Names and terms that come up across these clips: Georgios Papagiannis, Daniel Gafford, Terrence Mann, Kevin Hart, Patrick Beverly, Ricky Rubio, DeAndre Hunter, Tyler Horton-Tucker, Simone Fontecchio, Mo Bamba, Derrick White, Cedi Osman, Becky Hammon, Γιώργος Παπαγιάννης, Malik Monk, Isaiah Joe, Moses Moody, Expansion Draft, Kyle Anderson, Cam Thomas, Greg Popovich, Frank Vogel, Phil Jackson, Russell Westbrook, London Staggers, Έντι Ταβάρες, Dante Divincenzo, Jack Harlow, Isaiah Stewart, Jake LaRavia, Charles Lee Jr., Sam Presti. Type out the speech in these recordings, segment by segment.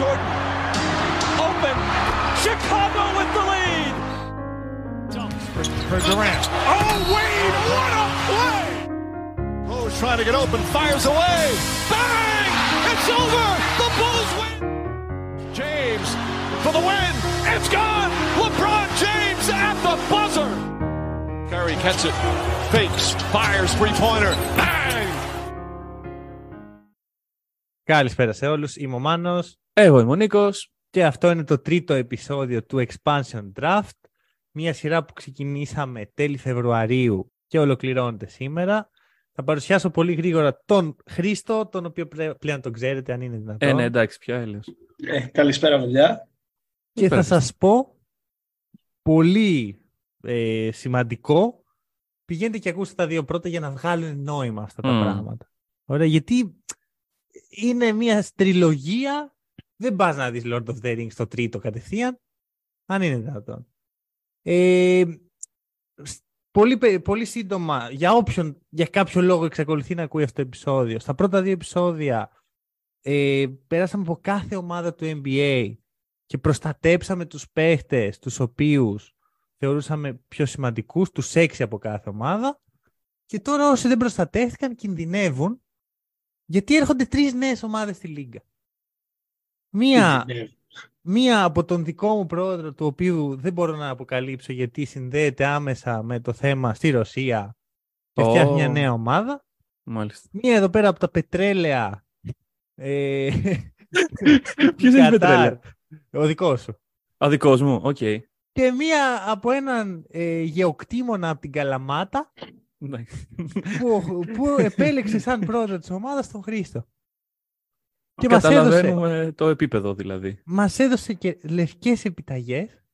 Jordan, open, Chicago with the lead! Dumps for Durant. Oh, Wade, what a play! Rose trying to get open, fires away, bang! It's over, the Bulls win! James for the win, it's gone! LeBron James at the buzzer! Curry gets it, fakes, fires three-pointer, bang! Καλησπέρα σε όλους, είμαι ο Μάνος. Εγώ είμαι ο Νίκος. Και αυτό είναι το τρίτο επεισόδιο του Expansion Draft. Μια σειρά που ξεκινήσαμε τέλη Φεβρουαρίου και ολοκληρώνεται σήμερα. Θα παρουσιάσω πολύ γρήγορα τον Χρήστο, τον οποίο πλέον τον ξέρετε αν είναι δυνατόν. Ναι, εντάξει, πια έλεος. Καλησπέρα παιδιά. Και θα σας πω, πολύ σημαντικό, πηγαίνετε και ακούστε τα δύο πρώτα για να βγάλουν νόημα αυτά τα πράγματα. Ωραία, γιατί... είναι μια τριλογία. Δεν πας να δεις Lord of the Rings στο τρίτο κατευθείαν, αν είναι δυνατόν. Πολύ, πολύ σύντομα, για κάποιο λόγο εξακολουθεί να ακούει αυτό το επεισόδιο. Στα πρώτα δύο επεισόδια πέρασαμε από κάθε ομάδα του NBA και προστατέψαμε τους παίχτες, τους οποίους θεωρούσαμε πιο σημαντικούς, τους 6 από κάθε ομάδα. Και τώρα όσοι δεν προστατεύτηκαν κινδυνεύουν. Γιατί έρχονται 3 νέες ομάδες στη Λίγκα. Μία από τον δικό μου πρόεδρο, του οποίου δεν μπορώ να αποκαλύψω γιατί συνδέεται άμεσα με το θέμα στη Ρωσία και φτιάχνει μια νέα ομάδα. Μάλιστα. Μία εδώ πέρα από τα πετρέλαια. Ποιος έχει πετρέλαια? Ο δικός σου. Ο δικός μου, οκ. Okay. Και μία από έναν γεωκτήμονα από την Καλαμάτα. που επέλεξε σαν πρόεδρο της ομάδας τον Χρήστο. Και καταλαβαίνουμε το επίπεδο δηλαδή. Μας έδωσε και λευκές επιταγές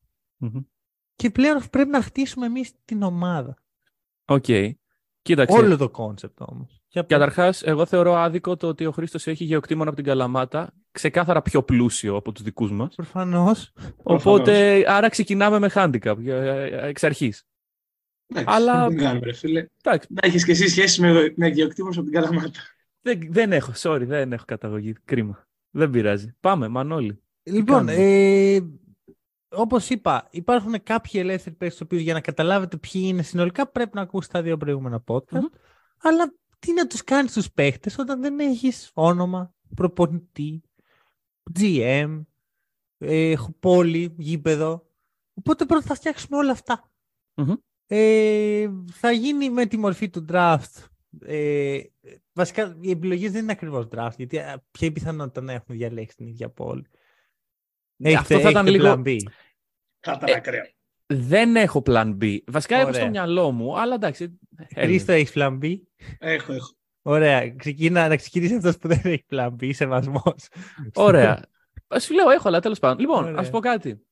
και πλέον πρέπει να χτίσουμε εμείς την ομάδα. Οκ. Okay. Κοίταξε. Όλο το κόνσεπτ όμως. Καταρχάς, εγώ θεωρώ άδικο το ότι ο Χρήστος έχει γεωκτήμονα από την Καλαμάτα, ξεκάθαρα πιο πλούσιο από τους δικούς μας. Προφανώς. Οπότε, άρα ξεκινάμε με handicap εξ αρχής. Εντάξει, αλλά... δεν κάνουμε ρε φίλε. Εντάξει. Να έχεις και εσύ σχέση με γεωκτήμους από την Καλαμάτα. Δεν έχω, sorry, δεν έχω καταγωγή, κρίμα. Δεν πειράζει. Πάμε, Μανώλη. Λοιπόν, όπως είπα, υπάρχουν κάποιοι ελεύθεροι παίκτες, οποίους για να καταλάβετε ποιοι είναι συνολικά πρέπει να ακούσετε τα δύο προηγούμενα podcast. Αλλά τι να τους κάνεις τους παίκτες όταν δεν έχεις όνομα, προπονητή, GM, πόλη, γήπεδο. Οπότε πρώτα θα φτιάξουμε όλα αυτά. Θα γίνει με τη μορφή του draft. Βασικά οι επιλογές δεν είναι ακριβώς draft, γιατί ποια η πιθανότητα να έχουμε διαλέξει την ίδια πόλη? Αυτό θα ήταν λίγο plan B. Θα ήταν ακραίο. Δεν έχω plan B. Βασικά έχω στο μυαλό μου, αλλά εντάξει. Χρήστο, έχεις plan B? Έχω. Ωραία, να ξεκινήσει αυτός που δεν έχει plan B. Σεβασμός. Ωραία. Σου λέω έχω, αλλά τέλος πάντων. Λοιπόν, ας πω κάτι.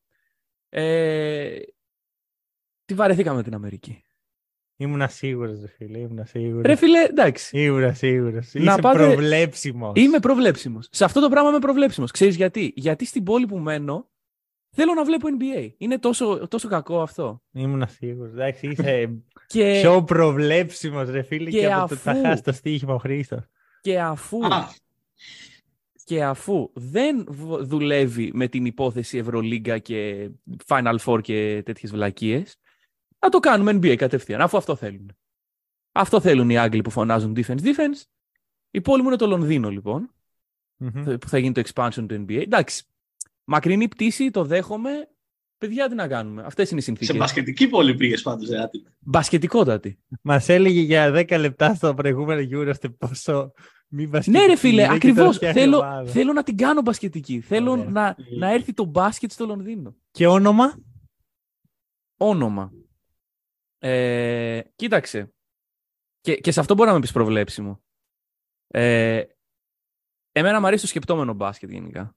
Τι βαρεθήκαμε την Αμερική. Ήμουνα σίγουρος, ρε φίλε. Ρε φίλε, εντάξει. Είσαι προβλέψιμος. Είμαι προβλέψιμος. Σε αυτό το πράγμα είμαι προβλέψιμος. Ξέρεις γιατί? Γιατί στην πόλη που μένω θέλω να βλέπω NBA. Είναι τόσο κακό αυτό. Ήμουνα σίγουρος. Εντάξει, είσαι πιο προβλέψιμος, ρε φίλε, και από το θα χάσει το στοίχημα ο Χρήστος. Και αφού δεν δουλεύει με την υπόθεση Ευρωλίγκα και Final Four και τέτοιες βλακίες, να το κάνουμε NBA κατευθείαν, αφού αυτό θέλουν. Αυτό θέλουν οι Άγγλοι που φωνάζουν defense. Η πόλη μου είναι το Λονδίνο, λοιπόν, που θα γίνει το expansion του NBA. Εντάξει, μακρινή πτήση, το δέχομαι. Παιδιά, τι να κάνουμε. Αυτές είναι οι συνθήκες. Σε μπασκετική πόλη πήγες πάντως, μπασκετικότατη. Μας έλεγε για 10 λεπτά στο προηγούμενο Euro πόσο... ναι ρε φίλε, ακριβώς. Θέλω να την κάνω μπασκετική. Θέλω να έρθει το μπάσκετ στο Λονδίνο. Και όνομα? Όνομα. Κοίταξε. Και σε αυτό μπορώ να με πεις προβλέψιμο. Εμένα μου αρέσει το σκεπτόμενο μπάσκετ γενικά.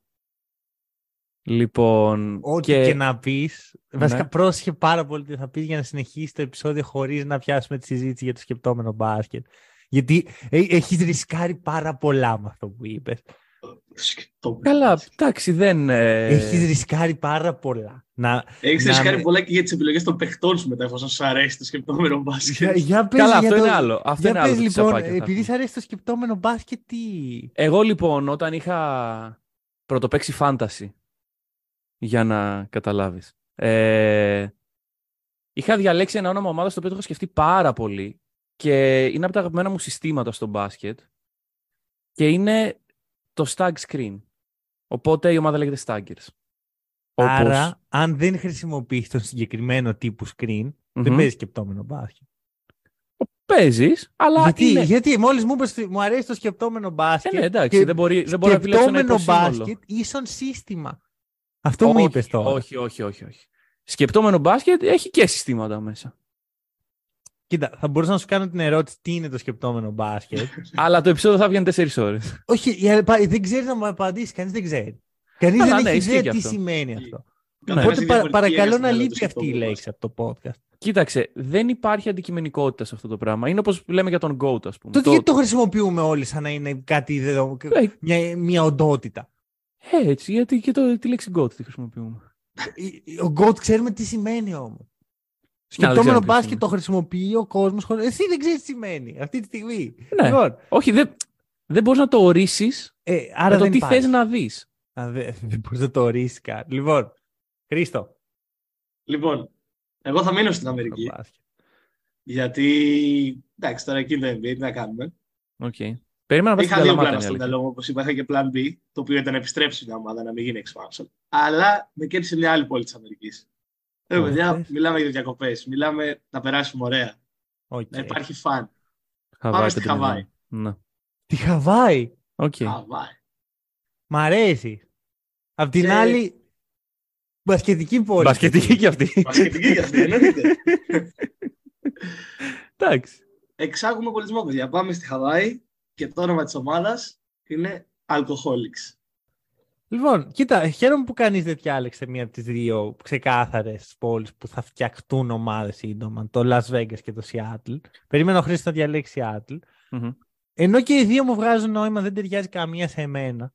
Λοιπόν. Ό,τι και να πεις. Βασικά πρόσεχε πάρα πολύ τι θα πεις για να συνεχίσει το επεισόδιο χωρίς να πιάσουμε τη συζήτηση για το σκεπτόμενο μπάσκετ. Γιατί έχεις ρισκάρει πάρα πολλά με αυτό που είπες. Καλά, εντάξει, δεν... έχεις ρισκάρει πάρα πολλά. Έχεις ρισκάρει πολλά και για τις επιλογές των παιχτών σου μετά, εφόσον σου αρέσει το σκεπτόμενο μπάσκετ. Καλά, αυτό είναι άλλο. Αυτό είναι άλλο. Λοιπόν, επειδή σου αρέσει το σκεπτόμενο μπάσκετ, τι... Εγώ λοιπόν, όταν είχα πρωτοπαίξει fantasy για να καταλάβεις. Είχα διαλέξει ένα όνομα ομάδα στο οποίο το έχω σκεφτεί πάρα πολύ και είναι από τα αγαπημένα μου συστήματα στο μπάσκετ και είναι το Stag Screen. Οπότε η ομάδα λέγεται Staggers. Άρα, όπως... αν δεν χρησιμοποιείς τον συγκεκριμένο τύπου screen, δεν παίζεις σκεπτόμενο μπάσκετ. Παίζεις, αλλά γιατί μόλις μου είπες μου αρέσει το σκεπτόμενο μπάσκετ. Εντάξει, δεν μπορεί να επιλέξω ένα υποσύμβολο. Σκεπτόμενο μπάσκετ ίσον σύστημα. Αυτό μου είπες τώρα. Όχι. Σκεπτόμενο μπάσκετ έχει και συστήματα μέσα. Κοίτα, θα μπορούσα να σου κάνω την ερώτηση τι είναι το σκεπτόμενο μπάσκετ. Αλλά το επεισόδιο θα βγαίνει 4 ώρες. Όχι, δεν ξέρεις να μου απαντήσεις. Κανείς δεν ξέρει. Κανείς δεν έχει ιδέα τι σημαίνει αυτό. Οπότε παρακαλώ να λείπει αυτή η λέξη από το podcast. Κοίταξε, δεν υπάρχει αντικειμενικότητα σε αυτό το πράγμα. Είναι όπως λέμε για τον GOAT, ας πούμε. Τότε γιατί το χρησιμοποιούμε όλοι σαν να είναι κάτι μια οντότητα. Έτσι, γιατί και τη λέξη GOAT τη χρησιμοποιούμε. Ο GOAT ξέρουμε τι σημαίνει όμως. Σκεπτόμενο μπάσκετ το χρησιμοποιεί ο κόσμος. Εσύ δεν ξέρεις τι σημαίνει αυτή τη στιγμή. Ναι. Λοιπόν. Όχι, δεν μπορείς να το ορίσεις άρα το τι θες να δεις. Δεν μπορείς να το ορίσεις κάτι. Λοιπόν, Χρήστο. Λοιπόν, εγώ θα μείνω στην Αμερική. Γιατί, εντάξει, τώρα εκεί δεν είναι, τι να κάνουμε. Okay. Είχα δύο πλάνα στο μυαλό μου, όπως είπα, είχα και plan B, το οποίο ήταν επιστρέψει μια ομάδα, να μην γίνει expansion. Αλλά με κέρδισε μια άλλη πόλη της Αμερικής. Παιδιά, μιλάμε για διακοπές, μιλάμε να περάσουμε ωραία. Okay. Να υπάρχει φαν. Πάμε στη Χαβάη. Ναι. Τη Χαβάη. Okay. Μ' αρέσει. Απ' την άλλη... Μπασκετική πόλη. Μπασκετική και αυτή. Μπασκετική και αυτή, εννοείται. Εντάξει. Εξάγουμε πολιτισμό, παιδιά. Πάμε στη Χαβάη και το όνομα της ομάδας είναι Alcoholics. Λοιπόν, κοίτα, χαίρομαι που κανείς δεν διάλεξε μία από τις δύο ξεκάθαρες πόλεις που θα φτιαχτούν ομάδες σύντομα, το Las Vegas και το Seattle. Περίμενα ο Χρήστος να διαλέξει Seattle. Mm-hmm. Ενώ και οι δύο μου βγάζουν νόημα, δεν ταιριάζει καμία σε εμένα.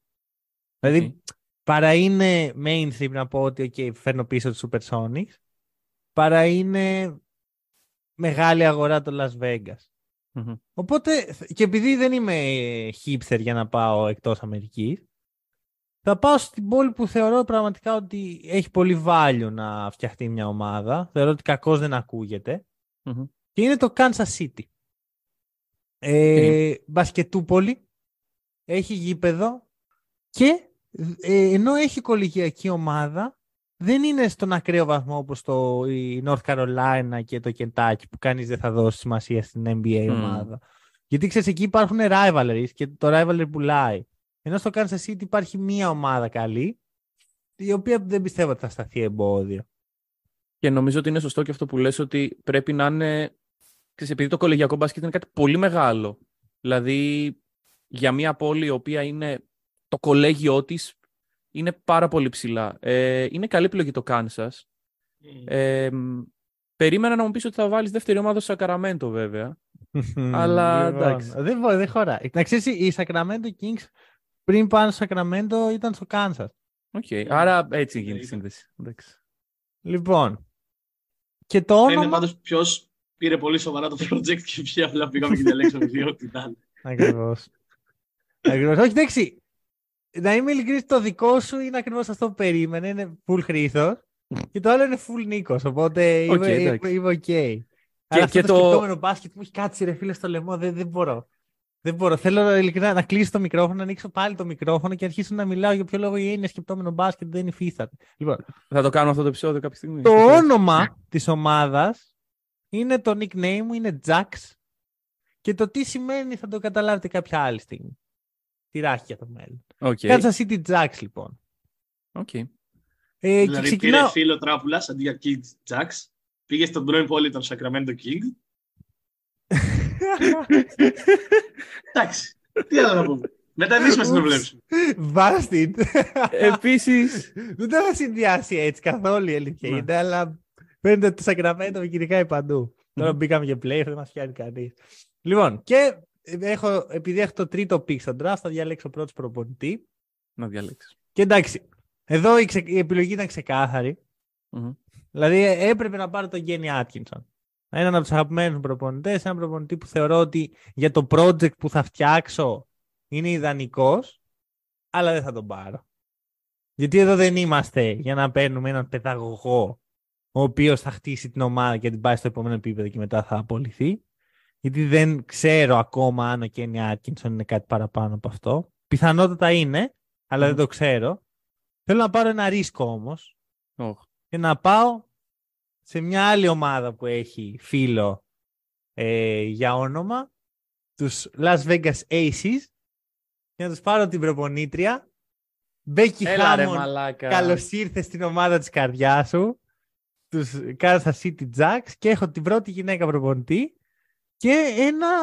Δηλαδή, παρά είναι mainstream να πω ότι okay, φέρνω πίσω του Super Sonics, παρά είναι μεγάλη αγορά το Las Vegas. Mm-hmm. Οπότε, και επειδή δεν είμαι hipster για να πάω εκτός Αμερικής, θα πάω στην πόλη που θεωρώ πραγματικά ότι έχει πολύ value να φτιαχτεί μια ομάδα. Θεωρώ ότι κακώς δεν ακούγεται. Mm-hmm. Και είναι το Kansas City. Μπασκετούπολη. Έχει γήπεδο. Και ενώ έχει κολεγιακή ομάδα, δεν είναι στον ακραίο βαθμό όπως η North Carolina και το Kentucky που κανείς δεν θα δώσει σημασία στην NBA ομάδα. Γιατί ξέρεις, εκεί υπάρχουν rivalries και το rivalry πουλάει. Ενώ στο Kansas City υπάρχει μία ομάδα καλή, η οποία δεν πιστεύω ότι θα σταθεί εμπόδιο. Και νομίζω ότι είναι σωστό και αυτό που λες, ότι πρέπει να είναι... Ξέρεις, επειδή το κολεγιακό μπάσκετ είναι κάτι πολύ μεγάλο. Δηλαδή, για μία πόλη η οποία είναι το κολέγιό της, είναι πάρα πολύ ψηλά. Είναι καλή επιλογή το Kansas. Περίμενα να μου πεις ότι θα βάλεις δεύτερη ομάδα στο Sacramento, βέβαια. Αλλά εντάξει. Δεν χωράει. Να ξέρεις, η Sacramento Kings... Πριν πάνω στο Σακραμέντο ήταν στο Κάνσας. Okay. Άρα έτσι γίνεται η σύνδεση. Λοιπόν. Και το όνομα... Είναι πάντως ποιος πήρε πολύ σοβαρά το project και ποιοι απλά πήγαμε και διαλέξαμε δύο. Ακριβώς. Όχι, εντάξει. Να είμαι ειλικρής, το δικό σου είναι ακριβώς αυτό που περίμενε. Είναι full Χρήστος και το άλλο είναι full Νίκος. Οπότε είμαι οκ. Αλλά αυτό το σκεπτόμενο μπάσκετ μου έχει κάτσει ρε φίλε στο λαιμό. Δεν μπορώ. Δεν μπορώ. Θέλω ειλικρινά να κλείσω το μικρόφωνο, να ανοίξω πάλι το μικρόφωνο και αρχίσω να μιλάω για ποιο λόγο η έννοια σκεπτόμενο μπάσκετ δεν υφίσταται. Λοιπόν, θα το κάνω αυτό το επεισόδιο κάποια στιγμή. Το όνομα της ομάδας είναι το nickname μου, είναι Jax. Και το τι σημαίνει θα το καταλάβετε κάποια άλλη στιγμή. Τυράχη για το μέλλον. Kansas City Jax, λοιπόν. Okay. Δηλαδή πήρε φίλο Τράπουλας αντί για Kings Jax. Πήγε στον πρώην πόλη των Sacramento Kings. Εντάξει, τι άλλο να πούμε. Μετά εμείς μας την βλέπουμε. Βάστιν. Επίσης, δεν τα είχα συνδυάσει έτσι καθόλου η αλήθεια είναι, αλλά παίρνετε το Σακραμέντο με κυνηγάει παντού. Τώρα μπήκαμε για play, δεν μας φτιάχνει κανείς. Λοιπόν, και επειδή έχω το τρίτο pick στο draft, θα διαλέξω πρώτος προπονητή. Να διαλέξεις. Και εντάξει, εδώ η επιλογή ήταν ξεκάθαρη. Δηλαδή έπρεπε να πάρω τον Γκένι Άτκινσον. Έναν από τους αγαπημένους προπονητές, έναν προπονητή που θεωρώ ότι για το project που θα φτιάξω είναι ιδανικός, αλλά δεν θα τον πάρω. Γιατί εδώ δεν είμαστε για να παίρνουμε έναν παιδαγωγό ο οποίος θα χτίσει την ομάδα και την πάει στο επόμενο επίπεδο και μετά θα απολυθεί. Γιατί δεν ξέρω ακόμα αν ο Κένι Άρκινσον είναι κάτι παραπάνω από αυτό. Πιθανότατα είναι, αλλά δεν το ξέρω. Θέλω να πάρω ένα ρίσκο όμως και να πάω σε μια άλλη ομάδα που έχει φίλο για όνομα, τους Las Vegas Aces, για να τους πάρω την προπονήτρια. Becky Hammon, καλώς ήρθες στην ομάδα της καρδιάς σου, τους Kansas City Jacks, και έχω την πρώτη γυναίκα προπονητή και ένα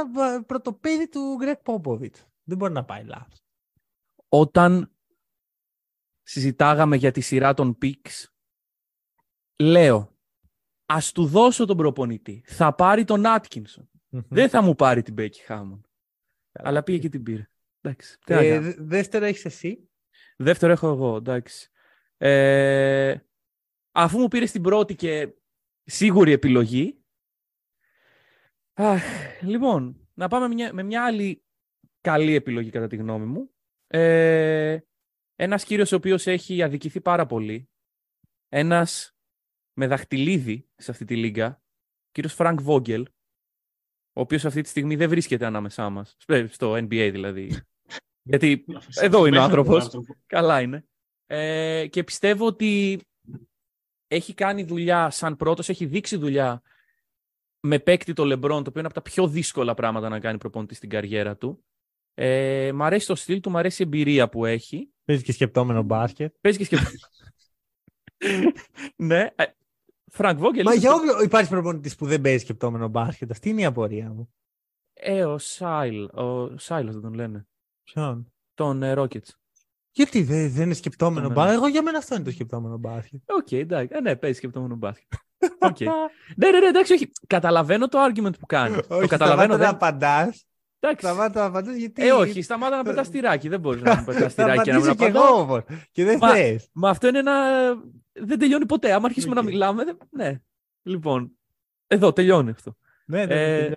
πρωτοπέδι του Greg Popovich. Δεν μπορεί να πάει λάθος. Όταν συζητάγαμε για τη σειρά των picks, λέω, ας του δώσω τον προπονητή. Θα πάρει τον Άτκινσον. Δεν θα μου πάρει την Μπέκι Χάμον. Αλλά πήγε και την πήρε. Εντάξει, δεύτερο έχεις εσύ. Δεύτερο έχω εγώ, εντάξει. Αφού μου πήρες την πρώτη και σίγουρη επιλογή. Λοιπόν, να πάμε με μια άλλη καλή επιλογή κατά τη γνώμη μου. Ένας κύριος ο οποίος έχει αδικηθεί πάρα πολύ. Ένας με δαχτυλίδι σε αυτή τη λίγα, ο κύριος Frank Vogel, ο οποίος αυτή τη στιγμή δεν βρίσκεται ανάμεσά μας, στο NBA δηλαδή, γιατί εδώ είναι ο άνθρωπος, καλά είναι. Και πιστεύω ότι έχει κάνει δουλειά σαν πρώτος, έχει δείξει δουλειά με παίκτη το LeBron, το οποίο είναι από τα πιο δύσκολα πράγματα να κάνει προπονητή στην καριέρα του. Μ' αρέσει το στυλ του, μ' αρέσει η εμπειρία που έχει. Παίζει και σκεπτόμενο μπάσκετ. Ναι, Frank Vogel. Μα για όποιον υπάρχει προπονητής που δεν παίζει σκεπτόμενο μπάσκετ, αυτή είναι η απορία μου. Ο Σάιλ. Ο Σάιλος δεν τον λένε. Ποιον? Τον Rockets. Γιατί δεν είναι σκεπτόμενο μπάσκετ? Εγώ για μένα αυτό είναι το σκεπτόμενο μπάσκετ. Οκ, εντάξει. Ναι, παίζει σκεπτόμενο μπάσκετ. Ναι, εντάξει, όχι. Καταλαβαίνω το argument που κάνει. Σταμάτα να απαντάς. Γιατί... όχι, σταμάτα να πετάς τυράκι. Δεν μπορείς να πετάς τυράκι. Να απαντήσω κι εγώ όμως. Και δεν θες. Μα αυτό είναι ένα... δεν τελειώνει ποτέ. Άμα αρχίσουμε να μιλάμε... ναι. Λοιπόν, εδώ τελειώνει αυτό. Ναι,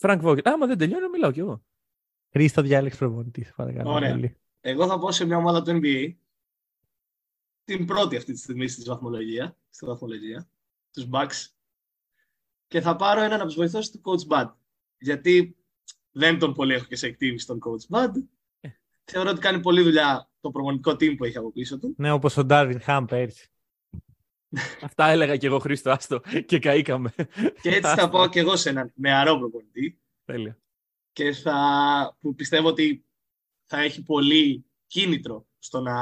Frank Vogel. Άμα δεν τελειώνει, μιλάω κι εγώ. Χρήστο, διάλεξε προπονητή, παρακαλώ. Ωραία. Εγώ θα πω σε μια ομάδα του NBA, την πρώτη αυτή τη στιγμή στη βαθμολογία, τους Bucks, και θα πάρω έναν από τους βοηθούς του Coach Bud. Γιατί δεν τον πολύ έχω και σε εκτίμηση τον Coach Bud. Θεωρώ ότι κάνει πολλή δουλειά το προπονητικό team που έχει από πίσω του. Ναι, όπως ο Darvin Ham πέρσι. Αυτά έλεγα και εγώ, Χρήστο, άστο. Και καήκαμε. Και έτσι θα πάω και εγώ σε έναν νεαρό προπονητή. Τέλεια. Και που πιστεύω ότι θα έχει πολύ κίνητρο στο να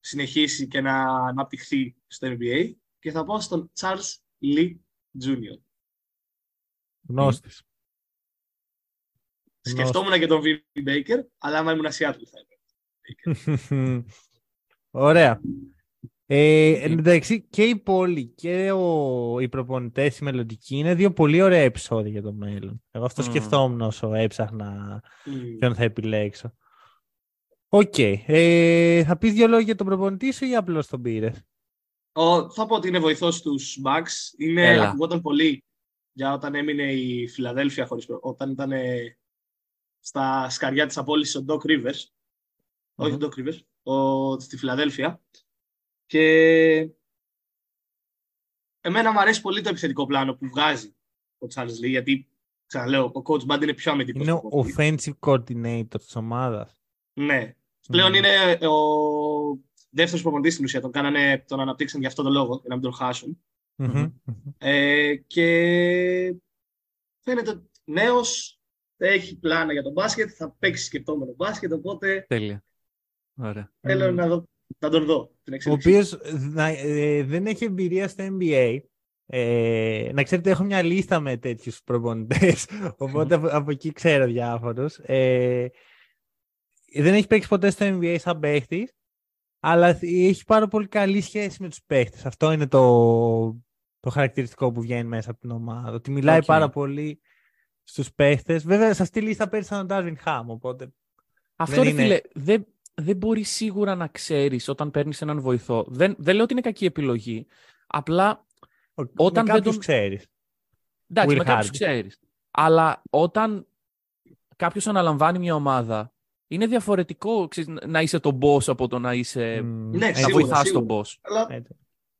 συνεχίσει και να αναπτυχθεί στο NBA. Και θα πάω στον Charles Lee Jr. Γνώστης. Σκεφτόμουν και τον Vinny Baker, αλλά άμα ήμουν Ασιάτλου θα έπρεπε. Ωραία. Εντάξει, και η πόλη και οι προπονητές, οι μελλοντικοί, είναι δύο πολύ ωραία επεισόδια για το μέλλον. Εγώ αυτό σκεφτόμουν όσο έψαχνα ποιον θα επιλέξω. Οκ. Θα πεις δύο λόγια για τον προπονητή σου ή απλώς τον πήρες? Θα πω ότι είναι βοηθός στους Bucks. Ακουγόταν πολύ για όταν έμεινε η Φιλαδέλφια όταν ήταν στα σκαριά της απόλυσης ο Doc Rivers. Όχι ο Doc Rivers, στη Φιλαδέλφια. Και εμένα μου αρέσει πολύ το επιθετικό πλάνο που βγάζει ο Charles Lee, γιατί ξαναλέω, ο coach Bud είναι πιο αμυντικός. Είναι ο offensive coordinator της ομάδας. Ναι. Πλέον είναι ο δεύτερος προπονητής στην ουσία. Τον αναπτύξαν για αυτόν τον λόγο, για να μην τον χάσουν. Και φαίνεται νέος, έχει πλάνα για τον μπάσκετ, θα παίξει σκεπτόμενο μπάσκετ, οπότε τέλεια. Ωραία. Θέλω να τον δω την εξέλιξη. Ο οποίος δεν έχει εμπειρία στο NBA. Να ξέρετε, έχω μια λίστα με τέτοιους προπονητές, οπότε από εκεί ξέρω διάφορους. Δεν έχει παίξει ποτέ στο NBA σαν παίχτης, αλλά έχει πάρα πολύ καλή σχέση με τους παίχτες. Αυτό είναι το χαρακτηριστικό που βγαίνει μέσα από την ομάδα. Ότι μιλάει πάρα πολύ στους παίχτες. Βέβαια, σας τη λίστα πέρυσι σαν τον Darvin Ham, οπότε... Αυτό δεν είναι... φίλε, δεν μπορείς σίγουρα να ξέρεις όταν παίρνεις έναν βοηθό. Δεν λέω ότι είναι κακή επιλογή. Απλά όταν δεν τον ξέρεις. Εντάξει, με κάποιους ξέρεις. Αλλά όταν κάποιος αναλαμβάνει μια ομάδα, είναι διαφορετικό να είσαι τον boss από το να είσαι. Ναι, να βοηθάς τον boss. Αλλά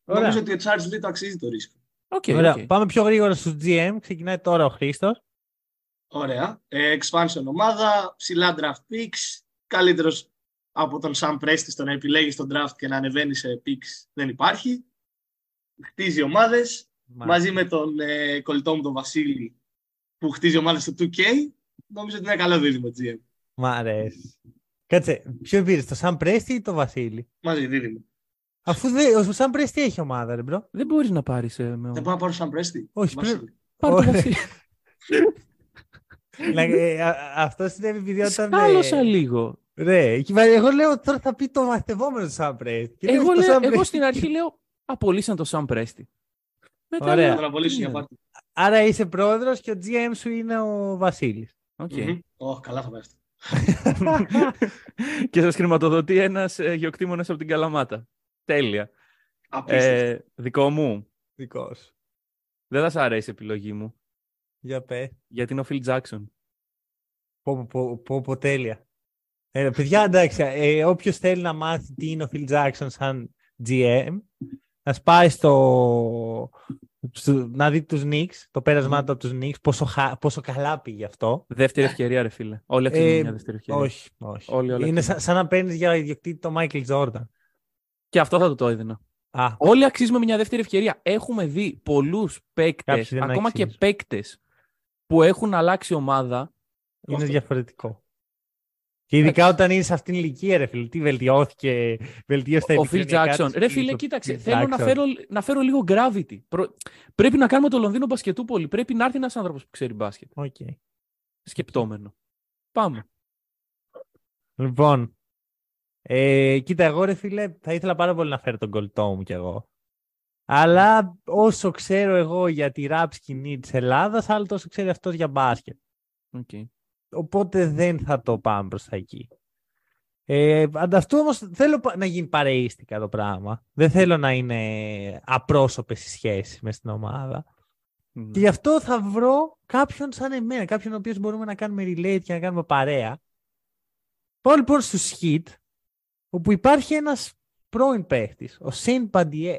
νομίζω ότι ο Charles Lee το αξίζει το ρίσκο. Okay. Πάμε πιο γρήγορα στους GM. Ξεκινάει τώρα ο Χρήστος. Ωραία. Expansion ομάδα, ψηλά draft picks. Καλύτερος από τον Sam Presti στο να επιλέγεις τον draft και να ανεβαίνει σε picks δεν υπάρχει. Χτίζει ομάδες. Μαζί με τον κολλητό μου τον Βασίλη που χτίζει ομάδες στο 2K. Νομίζω ότι είναι καλό δίδυμο GM. Μ' αρέσει. Κάτσε, ποιο πήρες, το Sam Presti ή το Βασίλη? Μαζί, δίδυμο. Αφού ο Sam Presti έχει ομάδα, ρε μπρο. Δεν μπορείς να πάρεις. Δεν μπορώ να πάρω Sam Presti. Όχι, πρέπει. Πάρε το Βασίλη. Αυτό συνέβη επειδή όταν... Σκάλωσα λίγο. Ρε, εγώ λέω τώρα θα πει το μαθητευόμενο του Sam Presti. Εγώ στην αρχή λέω απολύσαν το Sam Presti. Ωραία. Άρα είσαι πρόεδρος και ο GM σου είναι ο Βασίλης. Καλά θα πέφτει. Και σας χρηματοδοτεί ένας γεωκτήμονας από την Καλαμάτα. Τέλεια. Δικό μου. Δικός. Δεν θα σ' αρέσει η επιλογή μου. Για πέ. Γιατί είναι ο Phil Jackson. Πω, τέλεια. Παιδιά, εντάξει, όποιος θέλει να μάθει τι είναι ο Phil Jackson σαν GM, να πάει να δει τους Knicks, το πέρασμά του από τους Knicks, πόσο καλά πήγε αυτό. Δεύτερη ευκαιρία, ρε φίλε. Όλοι αξίζουν μια δεύτερη ευκαιρία. Όχι. Όλοι είναι σαν να παίρνεις για ιδιοκτήτη το Michael Jordan. Και αυτό θα το έδινα. Όλοι αξίζουμε μια δεύτερη ευκαιρία. Έχουμε δει πολλούς παίκτες, ακόμα και παίκτες που έχουν αλλάξει ομάδα. Είναι αυτό. Διαφορετικό. Και ειδικά όταν είναι σε αυτήν την ηλικία, ρε φίλε, τι βελτιώθηκε τα επικοινωνιακά. Ο Phil Jackson. Ρε φίλε, κοίταξε, θέλω να φέρω λίγο gravity. Πρέπει να κάνουμε το Λονδίνο μπασκετούπολη. Πρέπει να έρθει ένας άνθρωπος που ξέρει μπάσκετ. Okay. Σκεπτόμενο. Πάμε. Λοιπόν, κοίτα, εγώ ρε φίλε, θα ήθελα πάρα πολύ να φέρω τον κολλητό μου κι εγώ. Αλλά όσο ξέρω εγώ για τη rap σκηνή της Ελλάδας, άλλο τόσο ξέρει αυτός για μπάσκετ. Okay. Οπότε δεν θα το πάμε προς τα εκεί. Ανταυτού όμως θέλω να γίνει παρεΐστικα το πράγμα. Δεν θέλω να είναι απρόσωπες οι σχέσεις μες στην ομάδα. Και γι' αυτό θα βρω κάποιον σαν εμένα, κάποιον ο οποίος μπορούμε να κάνουμε relate και να κάνουμε παρέα. Πάω λοιπόν στους Heat, όπου υπάρχει ένας πρώην παίχτης, ο Shane Battier,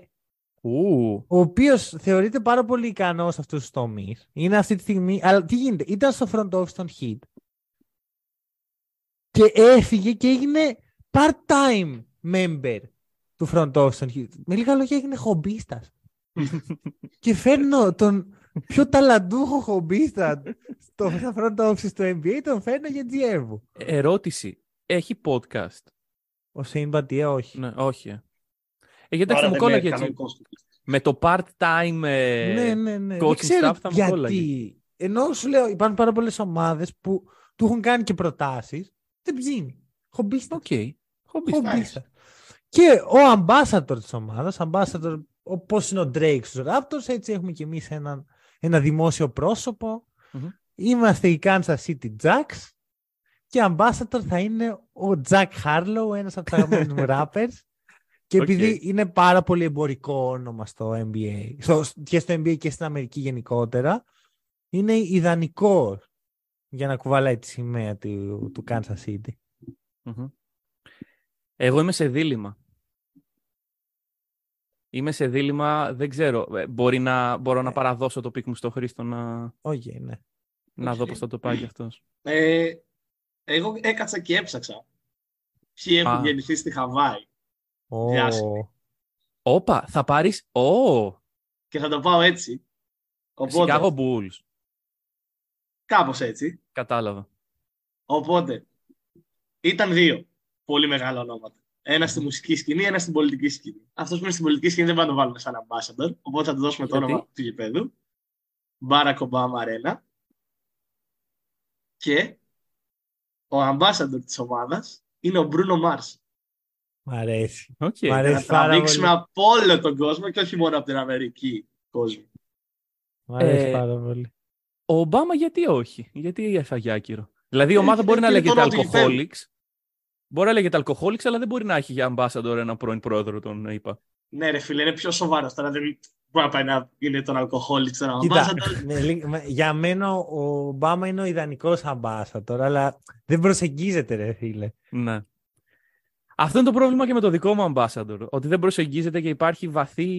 ο οποίος θεωρείται πάρα πολύ ικανός σε αυτούς τους τομείς. Είναι αυτή τη στιγμή, αλλά τι γίνεται, ήταν στο front office των Heat. Και έφυγε και έγινε part-time member του front office των Heat. Με λίγα λόγια έγινε χομπίστας. Και φέρνω τον πιο ταλαντούχο χομπίστα στο front office του NBA, τον φέρνω για GM. Ερώτηση, έχει podcast? Ο Shane Battier όχι. Ναι, όχι. Γιατί μου κόλλαγε έτσι. Με το part-time coaching staff θα μου κόλλαγε. Ενώ σου λέω υπάρχουν πάρα πολλές ομάδες που του έχουν κάνει και προτάσεις. Δεν ψήνει. Χομπίστα. Και ο ambassador της ομάδας, όπως είναι ο Drake στους Raptors, έτσι έχουμε κι εμείς ένα δημόσιο πρόσωπο. Είμαστε οι Kansas City Jacks και ambassador θα είναι ο Jack Harlow, ένας από τους αγαπημένους μου rappers. Και επειδή είναι πάρα πολύ εμπορικό όνομα στο NBA, και στο NBA και στην Αμερική γενικότερα, είναι ιδανικό για να κουβαλάει τη σημαία του Kansas City. Εγώ είμαι σε δίλημμα. Δεν ξέρω. Μπορώ να παραδώσω το πικ μου στο Χρήστο να, δω πώς θα το πάει κι αυτός. Εγώ έκατσα και έψαξα ποιοι έχουν γεννηθεί στη Χαβάη. Όπα, θα πάρεις και θα το πάω έτσι. Chicago Bulls. Κάπως έτσι. Κατάλαβα. Οπότε ήταν δύο πολύ μεγάλα ονόματα. Ένα στη μουσική σκηνή, ένα στην πολιτική σκηνή. Αυτός που είναι στην πολιτική σκηνή δεν πάμε να το βάλουμε σαν ambassador. Οπότε θα του δώσουμε το όνομα του γηπέδου, Barack Obama Arena. Και ο ambassador της ομάδας είναι ο Bruno Mars. Μ' αρέσει. Να τραβήξουμε από όλο τον κόσμο και όχι μόνο από την Αμερική κόσμο. Μ' αρέσει πάρα πολύ. Ο Ομπάμα γιατί όχι? Γιατί έφαγε άκυρο? Δηλαδή η ομάδα μπορεί να λέγεται αλκοχόλιξ. Μπορεί να λέγεται αλκοχόλιξ, αλλά δεν μπορεί να έχει για ambassador ένα πρώην πρόεδρο, τον είπα. Ναι ρε φίλε, είναι πιο σοβαρό. Τώρα να πάει να είναι τον αλκοόλη στον αμπάσατο. Για μένα ο Ομπάμα είναι ο ιδανικός αμπάσατορ, αλλά δεν προσεγγίζεται, ρε φίλε. Ναι. Αυτό είναι το πρόβλημα και με το δικό μου αμπάσαντορ. Ότι δεν προσεγγίζεται και υπάρχει βαθύ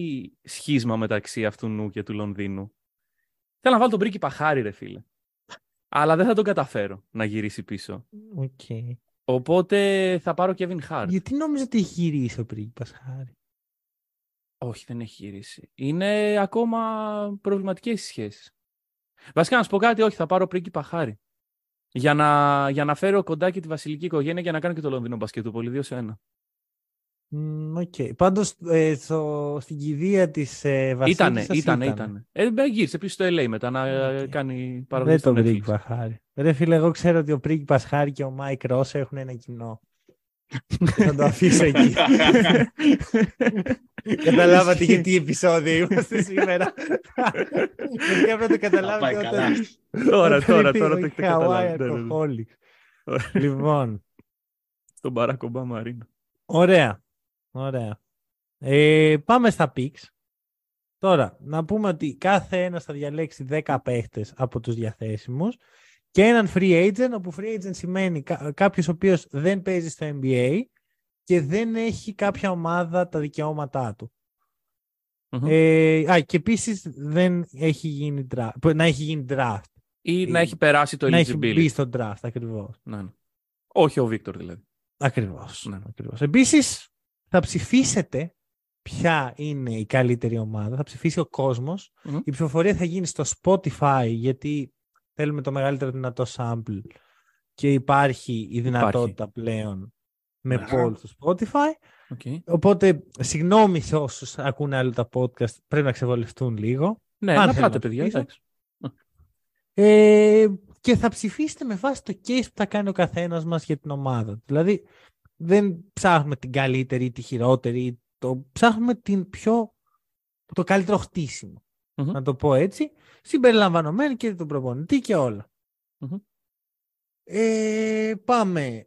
σχίσμα μεταξύ αυτού νου και του Λονδίνου. Θέλω να βάλω τον Μπρίκι Παχάρη, ρε φίλε. Αλλά δεν θα τον καταφέρω να γυρίσει πίσω. Okay. Οπότε θα πάρω Kevin Hart. Γιατί νόμιζα ότι έχει γυρίσει ο Μπρίκι Παχάρη. Όχι, δεν έχει γυρίσει. Είναι ακόμα προβληματικές οι σχέσεις. Βασικά να σου πω κάτι, όχι, θα πάρω Μπρίκι Παχάρη. Για να φέρω κοντά και τη βασιλική οικογένεια και να κάνω και το Λονδίνο μπασκετούπολη, 2-1. Okay. Πάντως στην κηδεία της βασίλισσας ήταν. Γύρισε πίσω στο LA μετά να κάνει παραγωγή στο Netflix. Δεν τον Μπρίκι Παχάρη. Ρε φίλε, εγώ ξέρω ότι ο Μπρίκι Παχάρη και ο Μάικ Ρος έχουν ένα κοινό. Θα το αφήσω εκεί. Καταλάβατε γιατί επεισόδιο είμαστε σήμερα. Γιατί πρέπει να το καταλάβετε όταν... Τώρα το έχετε καταλάβει. Λοιπόν. Στον Μπαράκ Ομπάμα Αρήνα. Ωραία. Πάμε στα picks. Τώρα, να πούμε ότι κάθε ένας θα διαλέξει 10 παίχτες από τους διαθέσιμους και έναν free agent, όπου free agent σημαίνει κάποιος ο οποίος δεν παίζει στο NBA και δεν έχει κάποια ομάδα τα δικαιώματά του. Mm-hmm. Και επίσης δεν έχει γίνει draft. Να έχει γίνει draft. Ή να έχει περάσει το eligibility. Να έχει μπει στο draft, ακριβώς. Ναι. Όχι ο Βίκτορ δηλαδή. Ακριβώς. Επίσης, θα ψηφίσετε ποια είναι η καλύτερη ομάδα. Θα ψηφίσει ο κόσμος. Mm-hmm. Η ψηφοφορία θα γίνει στο Spotify, γιατί θέλουμε το μεγαλύτερο δυνατό sample και υπάρχει η δυνατότητα πλέον με poll στο Spotify. Okay. Οπότε, συγγνώμη σε όσους ακούνε άλλο τα podcast, πρέπει να ξεβολευτούν λίγο. Ναι, να πάτε παιδιά, εντάξει. Και θα ψηφίσετε με βάση το case που θα κάνει ο καθένας μας για την ομάδα. Δηλαδή, δεν ψάχνουμε την καλύτερη ή τη χειρότερη. Ψάχνουμε το καλύτερο χτίσιμο. Mm-hmm. Να το πω έτσι. Συμπεριλαμβανομένοι και τον προπονητή και όλα. Mm-hmm. Πάμε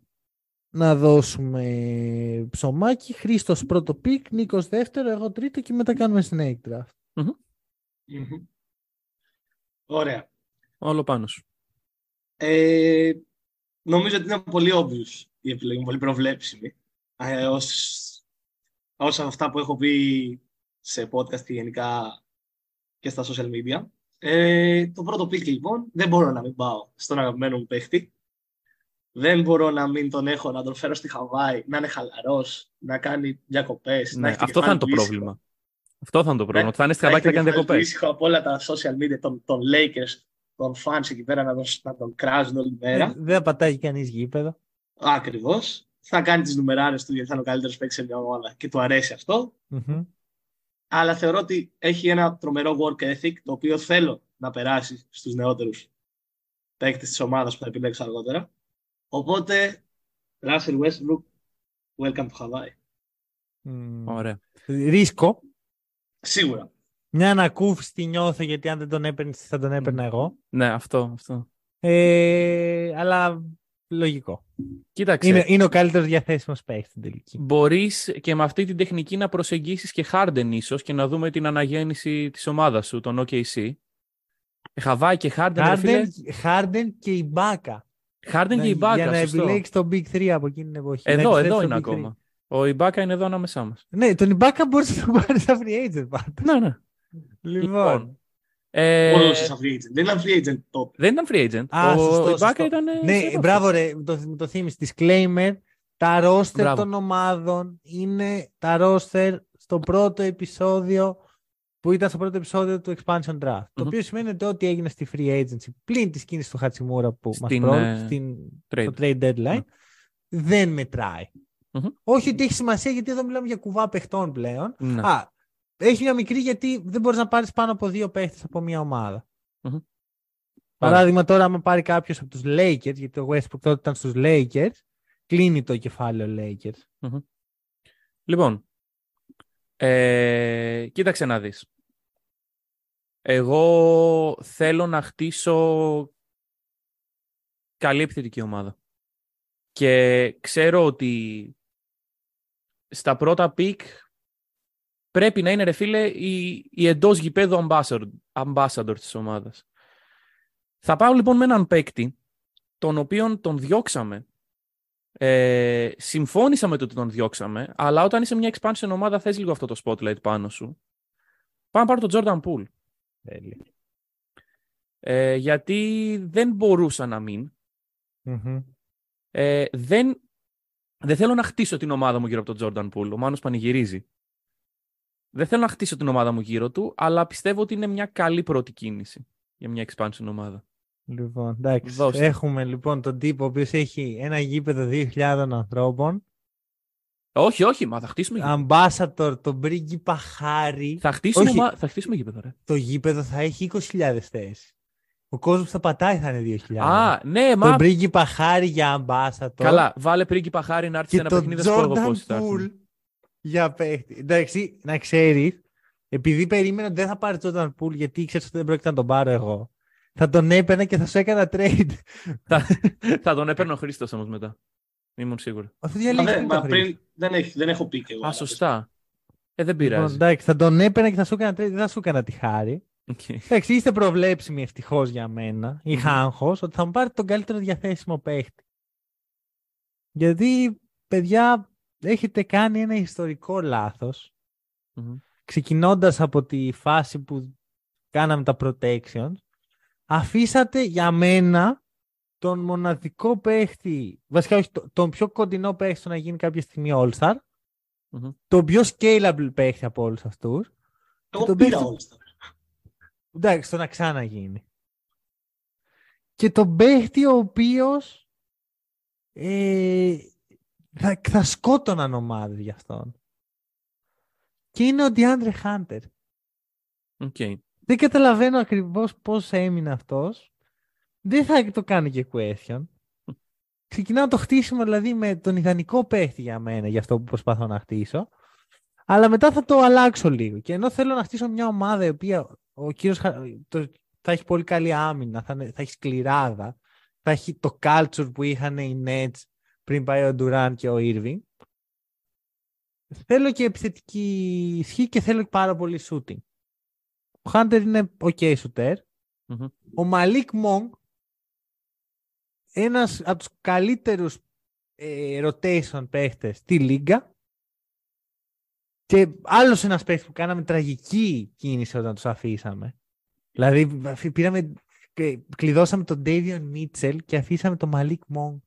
να δώσουμε ψωμάκι. Χρήστος πρώτο πικ, Νίκος δεύτερο, εγώ τρίτο και μετά κάνουμε snake draft. Mm-hmm. Mm-hmm. Ωραία. Όλο πάνω σου. Νομίζω ότι είναι πολύ obvious η επιλογή, πολύ προβλέψιμη. Όσα αυτά που έχω πει σε podcast και γενικά και στα social media. Το πρώτο pick λοιπόν, δεν μπορώ να μην πάω στον αγαπημένο μου παίχτη. Δεν μπορώ να μην τον έχω, να τον φέρω στη Χαβάη, να είναι χαλαρός, να κάνει διακοπές. Ναι, αυτό θα είναι το πρόβλημα. Θα είναι στη Χαβάη και θα κάνει διακοπές. Ήσυχο από όλα τα social media των Lakers, των fans εκεί πέρα, να τον κράζουν όλη μέρα. Δεν πατάει κανείς γήπεδο. Ακριβώς. Θα κάνει τις νουμεράρες του γιατί θα είναι ο καλύτερος παίκτης σε μια ομάδα και του αρέσει αυτό. Mm-hmm. Αλλά θεωρώ ότι έχει ένα τρομερό work ethic, το οποίο θέλω να περάσει στους νεότερους παίκτες της ομάδας που θα επιλέξω αργότερα. Οπότε, Russell Westbrook, welcome to Hawaii. Ωραία. Ρίσκο. Σίγουρα. Μια ανακούφιση τη νιώθω, γιατί αν δεν τον έπαιρνε, θα τον έπαιρνα εγώ. Ναι, αυτό. Αλλά λογικό. Κοίταξε. Είναι ο καλύτερος διαθέσιμος παίκτης στην τελική. Μπορείς και με αυτή την τεχνική να προσεγγίσεις και Harden ίσως και να δούμε την αναγέννηση της ομάδας σου, τον OKC. Χαβάη και Harden και Ιμπάκα. Harden και Ιμπάκα. Για να επιλέξεις τον Big 3 από εκείνη την εποχή. Εδώ είναι ακόμα. 3. Ο Ιμπάκα είναι εδώ ανάμεσά μας. Ναι, τον Ιμπάκα μπορείς να τον πάρεις σαν free agent πάντα. Ναι. Λοιπόν. Δεν ήταν free agent τότε. Δεν ήταν free agent. Ο Ιμπάκα ήταν... Ναι, μπράβο ρε, το θύμισε. Disclaimer, τα roster των ομάδων είναι τα roster στο πρώτο επεισόδιο που ήταν στο πρώτο επεισόδιο του Expansion Draft. Το οποίο σημαίνει ότι έγινε στη free agency πλην της κίνησης του Χατσιμούρα που μας πρόβλησε στο trade deadline. Δεν μετράει. Mm-hmm. Όχι ότι έχει σημασία, γιατί εδώ μιλάμε για κουβά παιχτών πλέον. Mm-hmm. Έχει μια μικρή, γιατί δεν μπορείς να πάρεις πάνω από 2 παίχτες από μια ομάδα. Mm-hmm. Παράδειγμα, τώρα, άμα πάρει κάποιος από τους Lakers, γιατί το Westbrook τότε ήταν στους Lakers, κλείνει το κεφάλαιο Lakers. Mm-hmm. Λοιπόν, κοίταξε να δεις. Εγώ θέλω να χτίσω καλή επιθετική ομάδα. Και ξέρω ότι στα πρώτα πικ πρέπει να είναι, ρε φίλε, η εντός γηπέδου ambassador της ομάδας. Θα πάω λοιπόν με έναν παίκτη, τον οποίον τον διώξαμε. Συμφώνησα με το ότι τον διώξαμε, αλλά όταν είσαι μια expansion ομάδα θες λίγο αυτό το spotlight πάνω σου. Πάμε να πάρω τον Jordan Poole. Γιατί δεν μπορούσα να μην. Mm-hmm. Δεν θέλω να χτίσω την ομάδα μου γύρω από τον Jordan Poole. Ο Μάνος πανηγυρίζει. Δεν θέλω να χτίσω την ομάδα μου γύρω του, αλλά πιστεύω ότι είναι μια καλή πρώτη κίνηση για μια expansion ομάδα. Λοιπόν, εντάξει. Δώστε. Έχουμε λοιπόν τον τύπο ο οποίος έχει ένα γήπεδο 2.000 ανθρώπων. Όχι, μα θα χτίσουμε γήπεδο. Ambassador, τον πρίγκιπα Χάρη. Θα χτίσουμε γήπεδο, ρε. Το γήπεδο θα έχει 20.000 θέσεις. Ο κόσμος που θα πατάει θα είναι 2.000. Α, ναι, μα. Τον πρίγκιπα Χάρη για ambassador. Καλά, βάλε πρίγκιπα Χάρη να έρθει σε ένα παιχνίδι Jordan Poole για παίχτη. Εντάξει, να ξέρεις, επειδή περίμενα ότι δεν θα πάρει Jordan Poole, γιατί ήξερα ότι δεν πρόκειται να τον πάρω εγώ. Θα τον έπαιρνα και θα σου έκανα trade. Θα τον έπαιρνε ο Χρήστος όμως μετά. Ήμουν σίγουρο. Δεν έχω πει και εγώ. Α, σωστά. Δεν πειράζει. Εντάξει, θα τον έπαιρνα και θα σου έκανα trade. Δεν θα σου έκανα τη χάρη. Okay. Εντάξει, είστε προβλέψιμοι ευτυχώς για μένα. Είχα άγχος ότι θα μου πάρει τον καλύτερο διαθέσιμο παίχτη. Γιατί, παιδιά, έχετε κάνει ένα ιστορικό λάθος. Ξεκινώντας από τη φάση που κάναμε τα protections. Αφήσατε για μένα τον μοναδικό παίχτη, βασικά όχι, τον πιο κοντινό παίχτη να γίνει κάποια στιγμή All-Star, τον πιο scalable παίχτη από όλους αυτούς. Τον πήρα All-Star. Εντάξει, το να ξαναγίνει. Και τον παίχτη ο οποίος θα σκότωναν ομάδες γι' αυτόν. Και είναι ο DeAndre Hunter. Οκ. Okay. Δεν καταλαβαίνω ακριβώς πώς έμεινε αυτός. Δεν θα το κάνει και question. Ξεκινάω το χτίσιμο δηλαδή με τον ιδανικό παίχτη για μένα, για αυτό που προσπαθώ να χτίσω. Αλλά μετά θα το αλλάξω λίγο. Και ενώ θέλω να χτίσω μια ομάδα η οποία ο κύριος θα έχει πολύ καλή άμυνα, θα έχει σκληράδα, θα έχει το culture που είχαν οι Nets πριν πάει ο Durant και ο Irving. Θέλω και επιθετική ισχύ και θέλω και πάρα πολύ shooting. Ο Hunter είναι ok shooter. Ο Malik Monk, ένας από τους καλύτερους rotation παίχτες στη λίγκα, και άλλος ένας παίχτης που κάναμε τραγική κίνηση όταν τους αφήσαμε. Δηλαδή κλειδώσαμε τον Davion Mitchell και αφήσαμε τον Malik Monk.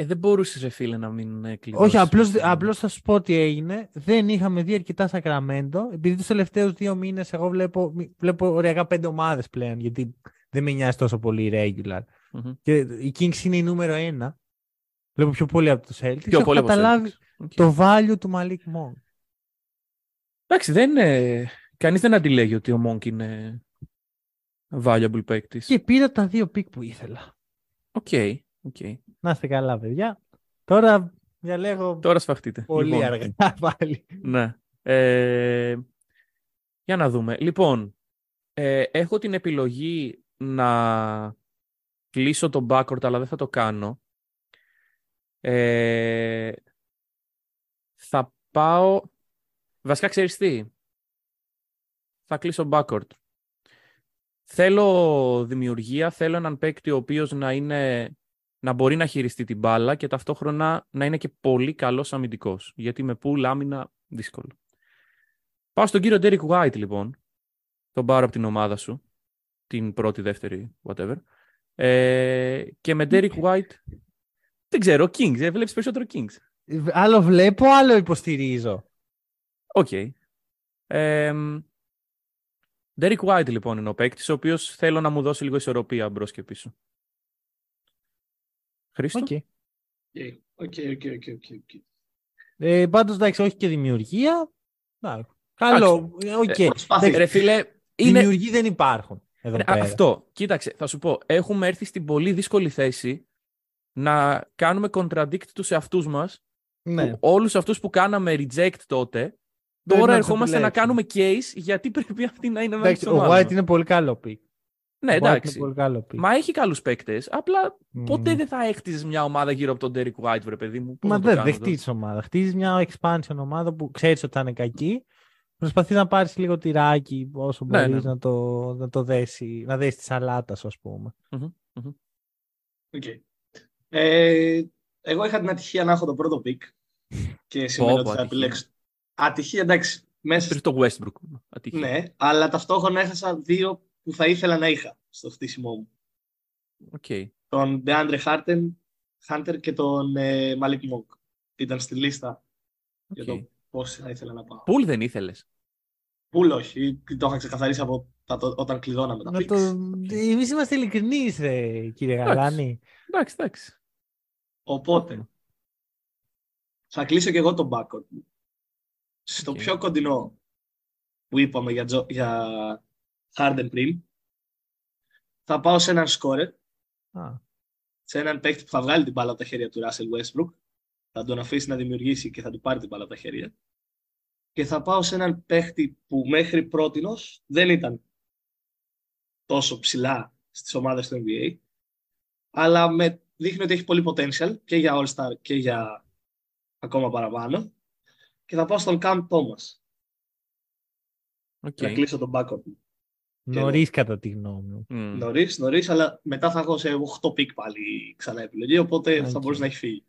Δεν μπορούσες, ρε φίλε, να μην κλειδώσεις. Όχι, απλώς θα σου πω τι έγινε. Δεν είχαμε δει αρκετά Σακραμέντο. Επειδή τους τελευταίους 2 μήνες εγώ βλέπω ωριακά 5 ομάδες πλέον, γιατί δεν με νοιάζει τόσο πολύ regular. Και η Kings είναι η νούμερο 1. Βλέπω πιο πολύ από τους Celtics. Έχω καταλάβει το value του Malik Monk. Εντάξει, κανείς δεν αντιλέγει ότι ο Monk είναι valuable παίκτης. Και πήρα τα 2 πικ που ήθελα. Οκ. Okay. Να είστε καλά, παιδιά. Τώρα διαλέγω. Τώρα σφαχτείτε. Πολύ λοιπόν, αργά πάλι. Ναι. Για να δούμε. Λοιπόν, έχω την επιλογή να κλείσω τον backcourt, αλλά δεν θα το κάνω. Θα πάω. Βασικά, ξέρεις τι. Θα κλείσω backcourt. Θέλω δημιουργία. Θέλω έναν παίκτη ο οποίος να μπορεί να χειριστεί την μπάλα και ταυτόχρονα να είναι και πολύ καλός αμυντικός. Γιατί με πουλ άμυνα δύσκολο. Πάω στον κύριο Derrick White, λοιπόν. Τον πάρω από την ομάδα σου. Την πρώτη, δεύτερη, whatever. Και με Derrick White... Δεν ξέρω, Kings. Βλέπεις περισσότερο Kings. Άλλο βλέπω, άλλο υποστηρίζω. Οκ. Derrick White, λοιπόν, είναι ο παίκτης, ο οποίος θέλω να μου δώσει λίγο ισορροπία μπρος και πίσω. Χρήστο. Okay. Πάντως, εντάξει, όχι και δημιουργία. Καλό. Okay. Ρε φίλε, δημιουργοί δεν υπάρχουν εδώ πέρα. Αυτό. Κοίταξε, θα σου πω. Έχουμε έρθει στην πολύ δύσκολη θέση να κάνουμε contradict τους εαυτούς μας. Ναι. Όλους αυτούς που κάναμε reject τότε. Τώρα ερχόμαστε να κάνουμε case γιατί πρέπει αυτή να είναι μέσα. Ο White είναι πολύ καλό πικ. Ναι, εντάξει. Μα έχει καλούς παίκτες. Απλά ποτέ δεν θα έχτιζες μια ομάδα γύρω από τον Derrick White, βρε παιδί μου. Μα δεν χτίζεις ομάδα. Χτίζεις μια expansion ομάδα που ξέρεις ότι θα είναι κακή Προσπαθεί να πάρεις λίγο τυράκι όσο μπορείς, ναι, ναι. Να το δέσει, να δέσει τη σαλάτα σου, ας πούμε. Okay. Εγώ είχα την ατυχία να έχω το πρώτο πικ και σημαίνει ότι θα επιλέξω. Ατυχία, εντάξει. Μέσα... Πριν το Westbrook. Ατυχία. Ναι, αλλά ταυτόχρονα έχασα δύο που θα ήθελα να είχα στο χτίσιμό μου. Okay. Τον DeAndre Hunter και τον Malik Monk. Ήταν στη λίστα για το πώς θα ήθελα να πάω. Πουλ δεν ήθελες? Πουλ όχι. Το είχα ξεκαθαρίσει από όταν κλειδώναμε τα πίξ. Εμείς είμαστε ειλικρινείς, κύριε Γαλάνη. Εντάξει, εντάξει. Οπότε, θα κλείσω και εγώ τον μπάκορντ. Στο πιο κοντινό που είπαμε για Harden πριν, θα πάω σε έναν σκόρερ, σε έναν παίκτη που θα βγάλει την μπάλα από τα χέρια του Russell Westbrook, θα τον αφήσει να δημιουργήσει και θα του πάρει την μπάλα από τα χέρια. Και θα πάω σε έναν παίκτη που μέχρι πρότινος δεν ήταν τόσο ψηλά στις ομάδες του NBA, αλλά δείχνει ότι έχει πολύ potential και για All-Star και για ακόμα παραπάνω. Και θα πάω στον Cam Thomas. Να κλείσω τον backup. Νωρίς κατά τη γνώμη μου. Νωρίς, αλλά μετά θα έχω σε 8 πικ πάλι ξανά επιλογή, οπότε θα μπορούσε να έχει φύγει.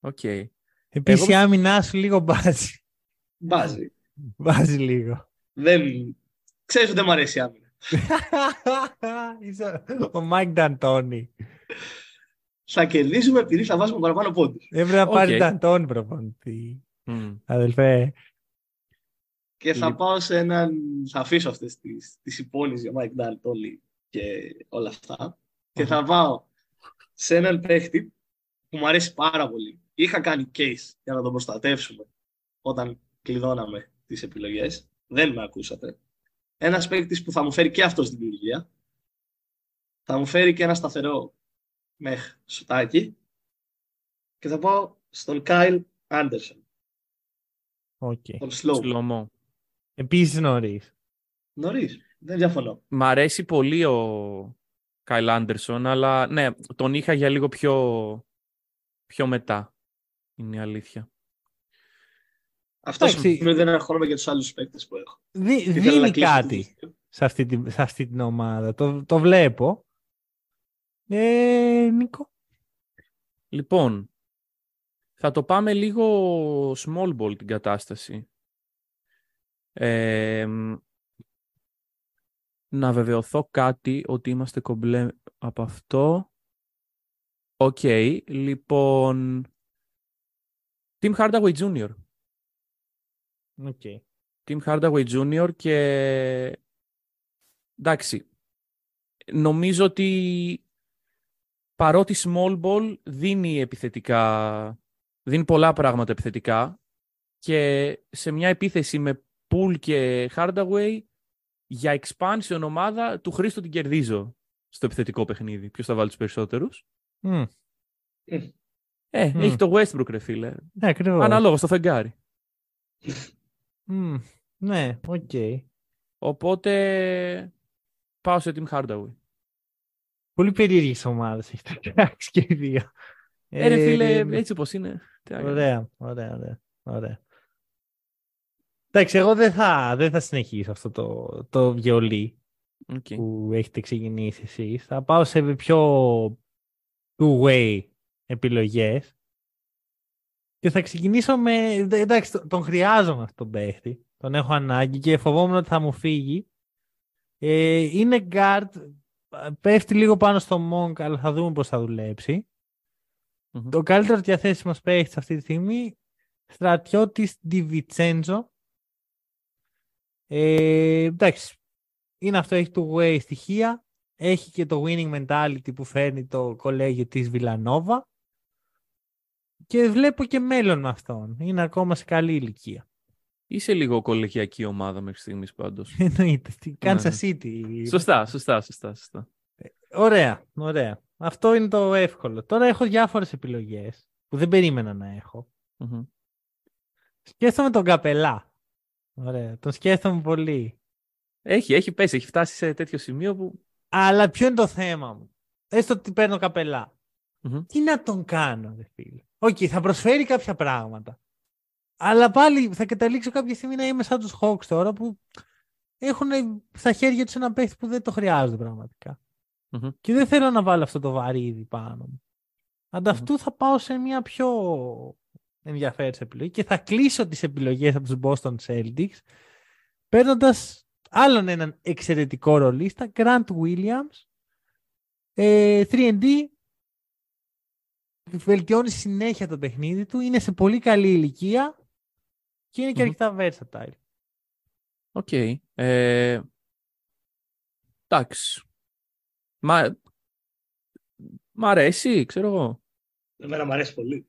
Okay. Επίσης η άμυνά σου λίγο μπάζει λίγο. Ξέρεις ότι δεν μου αρέσει η άμυνα. Ο Μάικ Νταντόνι. Θα κερδίσουμε επειδή θα βάζουμε παραπάνω πόντους. Έπρεπε να πάρει Νταντόνι προπονητή. Αδελφέ. Και θα πάω σε έναν... Θα αφήσω αυτές τις υπόνοιες για Μάικ Νταντόνι και όλα αυτά. Και θα πάω σε έναν παίχτη που μου αρέσει πάρα πολύ. Είχα κάνει case για να τον προστατεύσουμε όταν κλειδώναμε τις επιλογές. Δεν με ακούσατε. Ένας παίκτης που θα μου φέρει και αυτός την δημιουργία. Θα μου φέρει και ένα σταθερό μεχ σουτάκι. Και θα πάω στον Kyle Anderson. Τον Slow. Επίσης νωρίς. Δεν διαφωνώ. Μ' αρέσει πολύ ο Kyle Anderson, αλλά ναι, τον είχα για λίγο πιο μετά. Είναι η αλήθεια. Αυτό σημαίνει δεν ερχόμαι για τους άλλους παίκτες που έχω. Δίνει κάτι σε αυτή την ομάδα. Το βλέπω. Νίκο. Λοιπόν, θα το πάμε λίγο small ball την κατάσταση. Να βεβαιωθώ κάτι ότι είμαστε κομπλέ από αυτό. Οκ, λοιπόν... Tim Hardaway Jr. Tim Hardaway Jr. και... Εντάξει. Νομίζω ότι παρότι small ball δίνει επιθετικά... Δίνει πολλά πράγματα επιθετικά και σε μια επίθεση με Poole και Hardaway για expansion ομάδα του Χρήστο την κερδίζω στο επιθετικό παιχνίδι. Ποιος θα βάλει τους περισσότερους. Έχει το Westbrook, ρε φίλε. Ανάλογα στο φεγγάρι. Ναι, οκ. Οπότε πάω σε Tim Hardaway. Πολύ περίεργες ομάδες έχει τα κράξει και οι δύο. Ρε φίλε, έτσι όπως είναι. Ωραία. Εντάξει, εγώ δεν θα συνεχίσω αυτό το βιολί που έχετε ξεκινήσει εσείς. Θα πάω σε πιο two-way επιλογές και θα ξεκινήσω με... Εντάξει, τον χρειάζομαι αυτόν τον παίχτη. Τον έχω ανάγκη και φοβόμουν ότι θα μου φύγει. Είναι guard, πέφτει λίγο πάνω στο Monk, αλλά θα δούμε πώς θα δουλέψει. Το καλύτερο διαθέσιμος παίχτης αυτή τη στιγμή, στρατιώτης Divinčenzo. Εντάξει, είναι αυτό, έχει two-way στοιχεία. Έχει και το winning mentality που φέρνει το κολέγιο της Βιλανόβα. Και βλέπω και μέλλον με αυτόν. Είναι ακόμα σε καλή ηλικία. Είσαι λίγο κολεγιακή ομάδα μέχρι στιγμής πάντως. Εννοείται. Κάνσα City. Σωστά. Ωραία. Αυτό είναι το εύκολο. Τώρα έχω διάφορες επιλογές που δεν περίμενα να έχω. Σκέφτομαι τον Καπελά. Ωραία. Τον σκέφτομαι πολύ. Έχει πέσει. Έχει φτάσει σε τέτοιο σημείο που... Αλλά ποιο είναι το θέμα μου? Έστω ότι παίρνω Καπελά. Τι να τον κάνω, δε φίλε? Οκ, θα προσφέρει κάποια πράγματα. Αλλά πάλι θα καταλήξω κάποια στιγμή να είμαι σαν τους Hawks τώρα που έχουν στα χέρια τους ένα παίχτη που δεν το χρειάζονται πραγματικά. Mm-hmm. Και δεν θέλω να βάλω αυτό το βαρύδι πάνω μου. Ανταυτού θα πάω σε μια πιο ενδιαφέρουσα επιλογή και θα κλείσω τις επιλογές από τους Boston Celtics παίρνοντας άλλον έναν εξαιρετικό ρολίστα, Grant Williams, 3&D, βελτιώνει συνέχεια το παιχνίδι του, είναι σε πολύ καλή ηλικία και είναι και αρκετά versatile. Οκ. Εντάξει. Μ' αρέσει, ξέρω εγώ. Εμένα μ' αρέσει πολύ.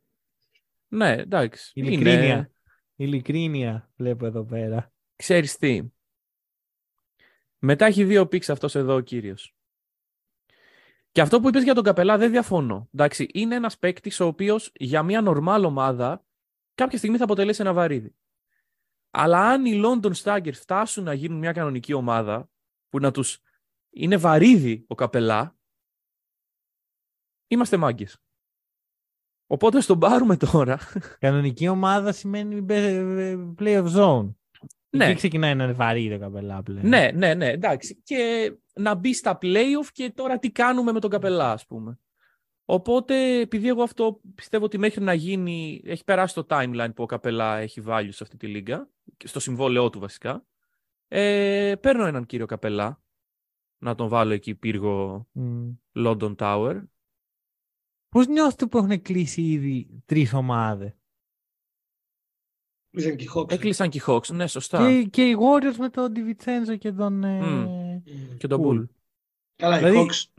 Ναι, εντάξει. Ειλικρίνεια βλέπω εδώ πέρα. Ξέρεις τι. Μετά έχει 2 πικς αυτός εδώ ο κύριος. Και αυτό που είπες για τον Καπελά δεν διαφωνώ. Εντάξει, είναι ένας παίκτης ο οποίος για μια νορμάλ ομάδα κάποια στιγμή θα αποτελέσει ένα βαρύδι. Αλλά αν οι London Staggers φτάσουν να γίνουν μια κανονική ομάδα που να τους είναι βαρύδι ο Καπελά, είμαστε μάγκες. Οπότε στον πάρουμε τώρα. Κανονική ομάδα σημαίνει play of zone. Ναι. Εκεί ξεκινάει να είναι βαρύ το Καπελά πλέον. Ναι, εντάξει. Και να μπει στα play-off και τώρα τι κάνουμε με τον Καπελά, ας πούμε. Οπότε, επειδή εγώ αυτό πιστεύω ότι μέχρι να γίνει, έχει περάσει το timeline που ο Καπελά έχει value σε αυτή τη λίγα, στο συμβόλαιό του βασικά, παίρνω έναν κύριο Καπελά, να τον βάλω εκεί πύργο London Tower. Πώς νιώθετε που έχουν κλείσει ήδη 3 ομάδες? Έκλεισαν και οι Hawks, ναι, σωστά. Και οι Warriors με τον Divinčenzo και τον Bull. Καλά, δηλαδή...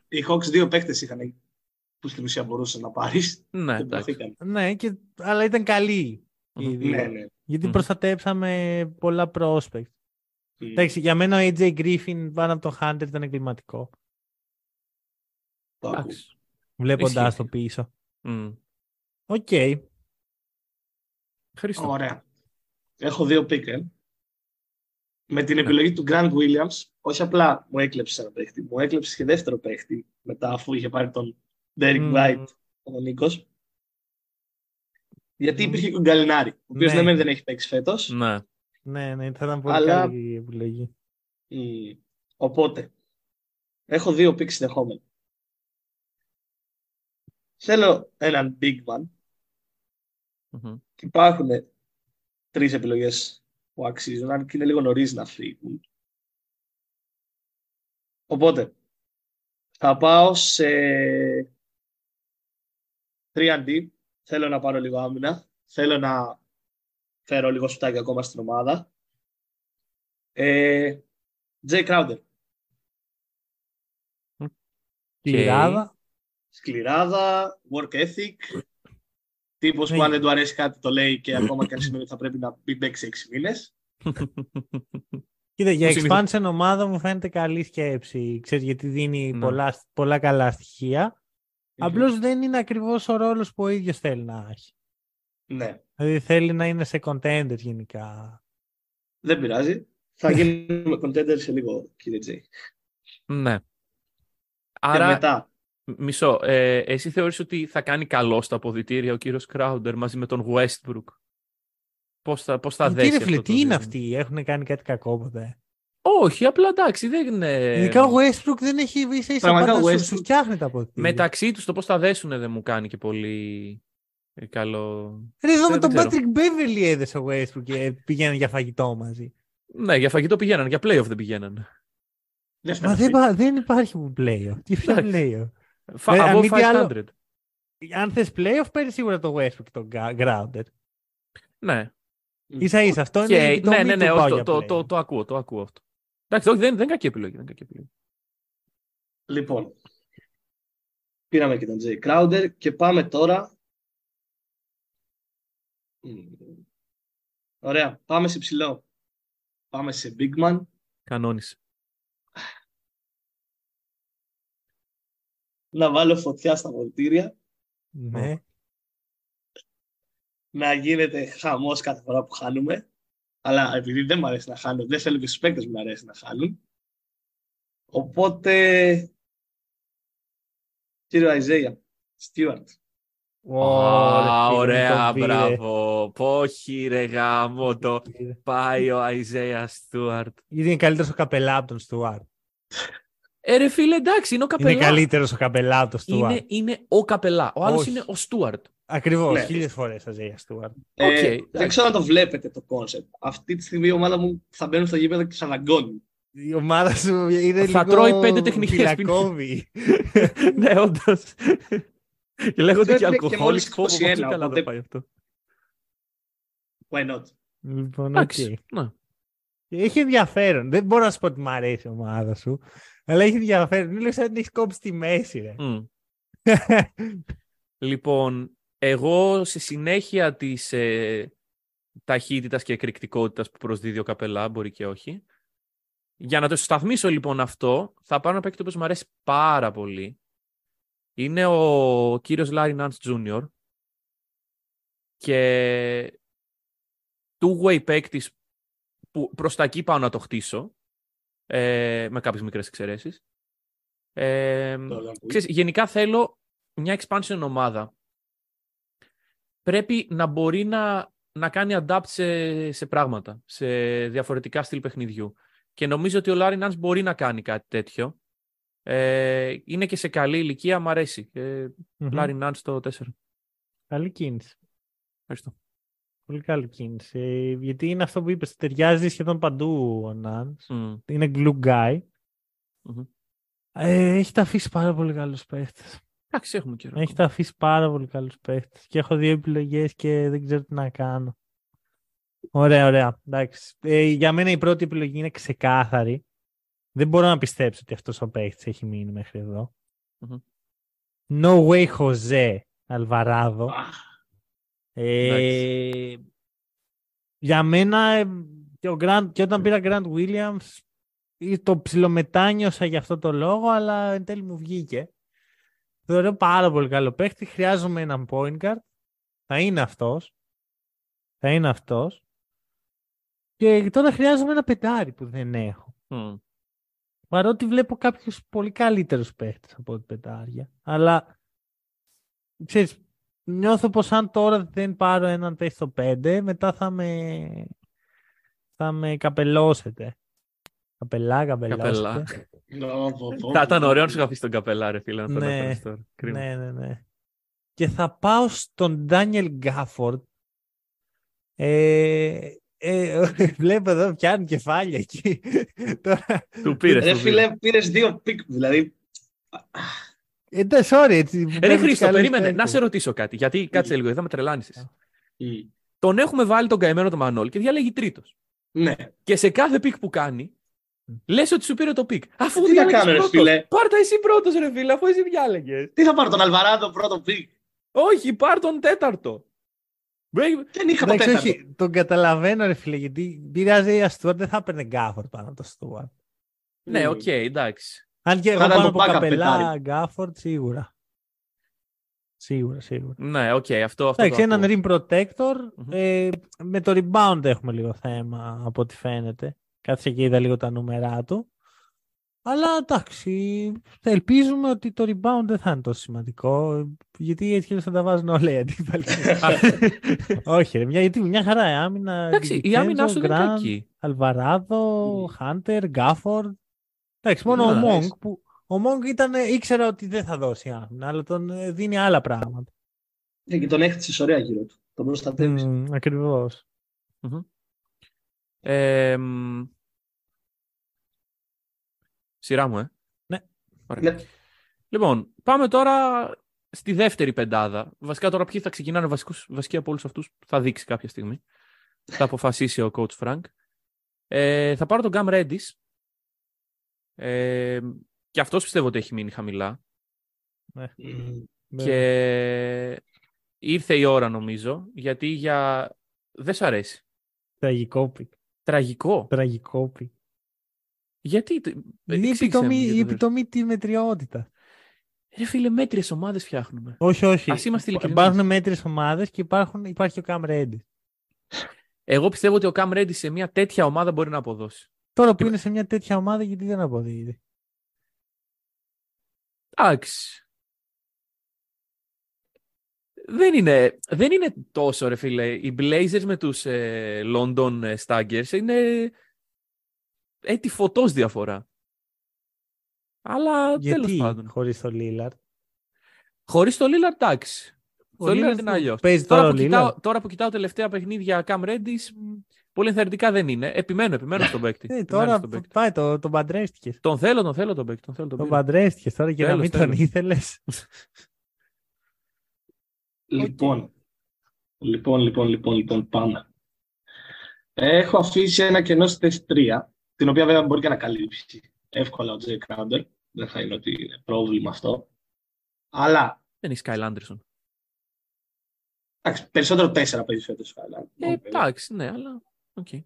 οι Hawks 2 παίκτες είχαν που στην ουσία μπορούσαν να πάρεις. Ναι, αλλά ήταν καλοί. Ναι. Γιατί προστατέψαμε πολλά prospect. Εντάξει, για μένα ο AJ Griffin πάνω από τον Hunter ήταν εγκληματικό. Εντάξει. Βλέποντας το πίσω. Οκ. Χρήστο. Ωραία. Έχω 2 πικ. Με την επιλογή του Grant Williams, όχι απλά μου έκλεψε ένα παίχτη, μου έκλεψε και δεύτερο παίχτη μετά, αφού είχε πάρει τον Derrick White, ο Νίκος. Γιατί υπήρχε και ο Γκαλινάρη, ο οποίος δεν έχει παίξει φέτος. Ναι, θα ήταν πολύ καλή η επιλογή. Οπότε, έχω 2 πικ συνεχόμενοι. Θέλω έναν big man. Υπάρχουν 3 επιλογές που αξίζουν, αν και είναι λίγο νωρίς να φύγουν. Οπότε, θα πάω σε 3&D. Θέλω να πάρω λίγο άμυνα. Θέλω να φέρω λίγο σουτάκι ακόμα στην ομάδα. Jay Crowder. Σκληράδα, work ethic. Τύπος που αν δεν του αρέσει κάτι το λέει και ακόμα και αν σημαίνει ότι θα πρέπει να μπει 6 μήνες. Κοίτα, για expansion ομάδα μου φαίνεται καλή σκέψη. Ξέρεις, γιατί δίνει πολλά καλά στοιχεία. Απλώς δεν είναι ακριβώς ο ρόλος που ο ίδιος θέλει να έχει. Ναι. Δηλαδή θέλει να είναι σε contenders γενικά. Δεν πειράζει. Θα γίνουμε contenders σε λίγο, κύριε Τζέι. Ναι. Άρα... μετά. Μισό, εσύ θεωρείς ότι θα κάνει καλό στα αποδυτήρια ο κύριος Crowder μαζί με τον Westbrook? Πώς θα δέσει αυτό? Κύριε, τι είναι αυτοί, έχουν κάνει κάτι κακό ποτέ? Όχι, απλά εντάξει, δεν είναι... Ειδικά ο Westbrook δεν έχει πάντα σου φτιάχνει τα αποδυτήρια. Μεταξύ τους το πώς θα δέσουνε δεν μου κάνει και πολύ καλό... Εδώ με τον Patrick Beverly έδεσε ο Westbrook και πηγαίνανε για φαγητό μαζί. Ναι, για φαγητό πηγαίνανε, για playoff δεν πηγαίνανε. Μα δεν υπάρχει που playoff. Τι playoff? Από 500. Αν θες playoff, παίρνει σίγουρα το Westbrook και τον Crowder. Ναι. Ίσα-ίσα. Αυτό είναι το μη του πάω για playoff. Το ακούω αυτό. Εντάξει, όχι, δεν κακή επιλογή. Λοιπόν, πήραμε και τον Jay Crowder και πάμε τώρα. Ωραία, πάμε σε ψηλό. Πάμε σε big man. Κανόνισε. Να βάλω φωτιά στα αποδυτήρια. Ναι. Να γίνεται χαμός κάθε φορά που χάνουμε. Αλλά επειδή δεν μου αρέσει να χάνω, δεν θέλω και στους παίκτες μου να αρέσει να χάνουν. Οπότε... κύριο Isaiah Stewart. Wow, ωραία, μπράβο. Όχι, ρε γάμο, το πάει ο Isaiah Stewart. Ήδη είναι καλύτερος ο καπελά από τον Stewart. Ρε φίλε, εντάξει, είναι ο καπελά. Είναι καλύτερος ο καπελά από τον Stewart. Είναι ο καπελά. Ο άλλος είναι ο Stewart. Ακριβώς, ναι. 1000 φορές Isaiah Stewart. Δεν ξέρω αν το βλέπετε το κόνσεπτ. Αυτή τη στιγμή η ομάδα μου θα μπαίνουν στο γήπεδο και τους αναγκώνει. Η ομάδα σου είναι θα λίγο... τρώει 5 τεχνικές ποινές. Ναι, όντως. Και λέγονται και αλκοόλικ, φόβο, πολύ καλά δεν πάει αυτό. Why not? Λοιπόν, okay. Ναι. Έχει ενδιαφέρον. Δεν μπορώ να σου πω ότι μ' αρέσει η ομάδα σου, αλλά έχει ενδιαφέρον. Μην λέω σαν να έχεις κόψει τη μέση, ρε. Λοιπόν, εγώ σε συνέχεια της ταχύτητας και εκρηκτικότητας που προσδίδει ο καπελά, μπορεί και όχι, για να το σταθμίσω λοιπόν αυτό, θα πάρω ένα παίκτη που μου αρέσει πάρα πολύ. Είναι ο κύριος Larry Nance Jr. και two-way παίκτης που προς τα εκεί πάω να το χτίσω, με κάποιες μικρές εξαιρέσεις. Ξέρεις, γενικά θέλω μια expansion ομάδα. Πρέπει να μπορεί να κάνει adapt σε πράγματα, σε διαφορετικά στυλ παιχνιδιού. Και νομίζω ότι ο Larry Nance μπορεί να κάνει κάτι τέτοιο. Είναι και σε καλή ηλικία, μ' αρέσει. Larry Nance το 4. Καλή κίνηση. Ευχαριστώ. Πολύ καλή κίνηση. Γιατί είναι αυτό που είπες, ταιριάζει σχεδόν παντού ο Nance. Είναι glue guy. Έχει τα αφήσει πάρα πολύ καλούς παίχτες. Εντάξει, έχουμε καιρό. Έχει τα αφήσει πάρα πολύ καλούς παίχτες. Και έχω δύο επιλογές και δεν ξέρω τι να κάνω. Ωραία, ωραία. Για μένα η πρώτη επιλογή είναι ξεκάθαρη. Δεν μπορώ να πιστέψω ότι αυτός ο παίκτης έχει μείνει μέχρι εδώ. No way, Jose Alvarado. Nice. Για μένα, και όταν πήρα Grant Williams, το ψιλομετάνιωσα για αυτό το λόγο, αλλά εν τέλει μου βγήκε. Θεωρώ πάρα πολύ καλό παίκτη. Χρειάζομαι έναν point guard. Θα είναι αυτός. Και τώρα χρειάζομαι ένα πεντάρι που δεν έχω. Παρότι βλέπω κάποιους πολύ καλύτερους παίχτες από ό,τι πεντάρια. Αλλά, ξέρεις, νιώθω πως αν τώρα δεν πάρω έναν παίχτη στο 5, μετά θα με καπελώσετε. Καπελά. Θα ήταν ωραίο να σου γραφείς τον καπελά, ρε φίλε. Ναι. Και θα πάω στον Ντάνιελ Γκάφορντ. Βλέπω εδώ πιάνουν κεφάλια εκεί. Του πήρες. Ρε φίλε, πήρες 2 πικ, δηλαδή. Ρε Χρήστο, περίμενε να σε ρωτήσω κάτι. Γιατί κάτσε λίγο, θα με τρελάνεις. Τον έχουμε βάλει τον καημένο τον Μανώλη και διαλέγει τρίτος. Ναι. Και σε κάθε πικ που κάνει, λες ότι σου πήρε το πικ. Αφού διάλεγες πρώτος. Πάρτα εσύ πρώτος, ρε φίλε, αφού εσύ διάλεγες. Τι θα πάρω, τον Αλβαράδο πρώτο πικ? Όχι, πάρ' τον τέταρτο. Δεν είχα ποτέ. Όχι, τον καταλαβαίνω, ρε φίλε, γιατί πειράζει η Stewart, δεν θα έπαιρνε Γκάφορντ πάνω από το Stewart. Ναι, οκ, εντάξει. Αν και εγώ πάνω από καπελά, Γκάφορντ, σίγουρα. Ναι, οκ, αυτό. Εντάξει, έναν rim protector. Με το rebound έχουμε λίγο θέμα από ό,τι φαίνεται. Κάθισα και είδα λίγο τα νούμερά του. Αλλά εντάξει, θα ελπίζουμε ότι το rebound δεν θα είναι τόσο σημαντικό, γιατί έτσι θα τα βάζουν όλα οι αντίπαλοι. Όχι, γιατί μια χαρά η άμυνα. Εντάξει, η άμυνα σου δεν είναι κακή. Αλβαράδο, Χάντερ, Γκάφορντ. Εντάξει, μόνο ο Monk. Ο Monk ήξερα ότι δεν θα δώσει άμυνα, αλλά τον δίνει άλλα πράγματα. Και τον έχτισε ωραία γύρω του. Τον προστατεύεις. Ακριβώς. Σειρά μου, Ναι. Ωραία. Ναι. Λοιπόν, πάμε τώρα στη δεύτερη πεντάδα. Βασικά τώρα ποιοι θα ξεκινάνε βασικοί από όλους αυτούς, θα δείξει κάποια στιγμή. Θα αποφασίσει ο coach Frank. Θα πάρω τον Cam Reddish. Και αυτός πιστεύω ότι έχει μείνει χαμηλά. Ναι. Και ήρθε η ώρα νομίζω, γιατί δεν σ' αρέσει. Τραγικό πικ. Γιατί η επιτομή τη μετριότητα. Ρε φίλε, μέτριες ομάδες φτιάχνουμε. Όχι. Ας είμαστε ειλικρινείς. Υπάρχουν μέτριες ομάδες και υπάρχει ο Cam Reddish. Εγώ πιστεύω ότι ο Cam Reddish σε μια τέτοια ομάδα μπορεί να αποδώσει. Τώρα που είναι σε μια τέτοια ομάδα, γιατί δεν αποδίδει? Εντάξει. Δεν είναι τόσο, ρε φίλε. Οι Blazers με τους London Staggers είναι έτη φωτός διαφορά. Αλλά γιατί, τέλος πάντων. Χωρίς το Lillard. Χωρίς το Lillard, εντάξει. Το Lillard είναι αλλιώς. Τώρα που κοιτάω τελευταία παιχνίδια Cam Reddish, πολύ ενθαρρυντικά δεν είναι. Επιμένω στον παίκτη. Τώρα πάει, τον παντρεύτηκες. Τον θέλω τον παίκτη. Τον παντρεύτηκες τώρα και να μην τον ήθελες. Λοιπόν, πάμε. Έχω αφήσει ένα κενό στη θέση 3, την οποία βέβαια μπορεί και να καλύψει εύκολα ο Jay Crowder. Δεν θα είναι ότι είναι πρόβλημα αυτό. Αλλά. Δεν έχει Kyle Anderson. Εντάξει, περισσότερο 4 παίζει φέτος ο Kyle Anderson. Εντάξει, ναι, αλλά. Okay.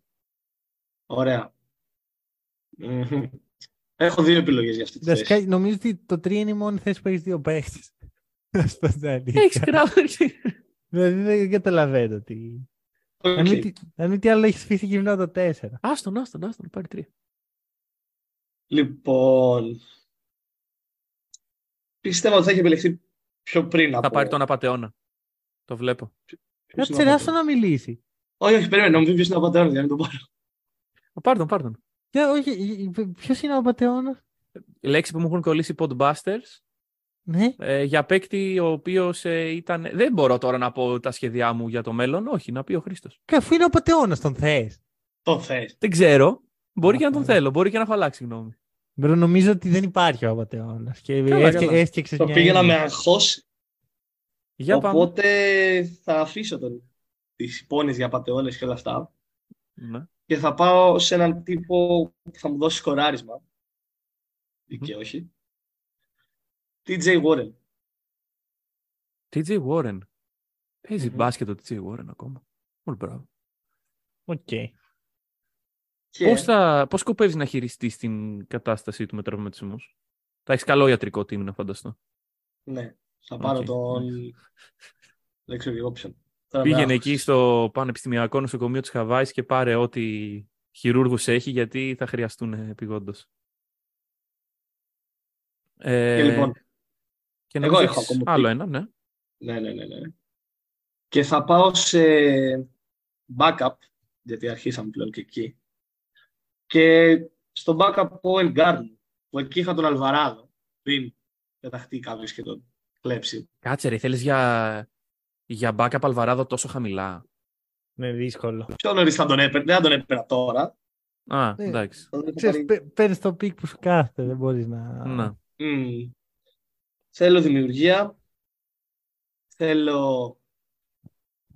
Ωραία. Mm-hmm. Έχω δύο επιλογές για αυτή τη θέση. Νομίζω ότι το 3 είναι η μόνη θέση που έχει δύο παίχτες. Έχεις Crowder. Δηλαδή δεν καταλαβαίνω τι. Αν μη τι άλλο έχεις φύσει γυμνά το 4. Άστον, πάρει 3. Λοιπόν, πιστεύω ότι θα έχει επιλεχθεί πιο πριν. Θα πάρει τον απατεώνα. Το βλέπω. Κάτσε ρε, άστον να μιλήσει. Όχι, περίμενε, να μου πει ποιος είναι ο απατεώνας για να τον πάρω. Πάρ' τον. Ποιος είναι ο απατεώνας? Λέξη που μου έχουν κολλήσει Podbusters. Ναι. Για παίκτη ο οποίος ήταν. Δεν μπορώ τώρα να πω τα σχέδιά μου για το μέλλον. Όχι, να πει ο Χρήστος. Και αφού είναι ο πατεώνας, τον θες. Δεν ξέρω. Μπορεί και να τον θέλω. Μπορεί και να φαλάξει γνώμη. Νομίζω ότι δεν υπάρχει ο πατεώνας. Το πήγαινα με αγχώσει. Οπότε θα αφήσω τις πόνες για πατεώνες και όλα αυτά. Ναι. Και θα πάω σε έναν τύπο που θα μου δώσει σκοράρισμα. Και όχι. TJ Warren. Παίζει μπάσκετ το TJ Warren ακόμα. Πολύ μπράβο. Okay. Πώς σκοπεύεις να χειριστείς την κατάσταση του με τραυματισμούς? Θα έχεις καλό ιατρικό team, να φανταστώ. Ναι. Θα πάρω τον Lexory Option. Πήγαινε εκεί στο Πανεπιστημιακό Νοσοκομείο της Χαβάης και πάρε ό,τι χειρούργους έχει, γιατί θα χρειαστούν επειγόντως. Και λοιπόν... Και εγώ έχω ακόμα άλλο ένα, ναι. Ναι. Και θα πάω σε backup, γιατί αρχίσαμε πλέον και εκεί. Και στο backup point guard, που εκεί είχα τον Αλβαράδο, πριν πεταχτεί κάποιος και τον κλέψει. Κάτσε ρε, θέλεις για backup Αλβαράδο τόσο χαμηλά? Ναι, δύσκολο. Πιο νωρίς θα τον έπαιρνε, δεν τον έπαιρνα τώρα. Α, εντάξει. Παίρνεις το πικ που σου κάθεται, δεν μπορείς να... Θέλω δημιουργία. Θέλω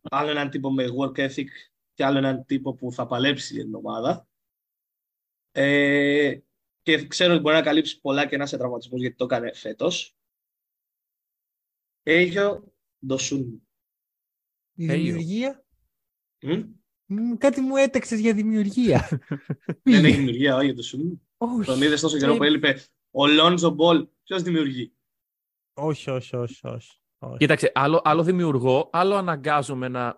άλλο έναν τύπο με work ethic και άλλο έναν τύπο που θα παλέψει την ομάδα. Και ξέρω ότι μπορεί να καλύψει πολλά κενά σε τραυματισμούς, γιατί το έκανε φέτος. Έγιο Ντοσούν. Δημιουργία. Κάτι μου έταξες για δημιουργία. Δεν έχει δημιουργία, όχι Ντοσούν. Τον είδες τόσο καιρό που έλειπε. Ο Λόντζο Μπολ, ποιος δημιουργεί? Όχι. Κοίταξε, άλλο δημιουργώ, άλλο αναγκάζομαι να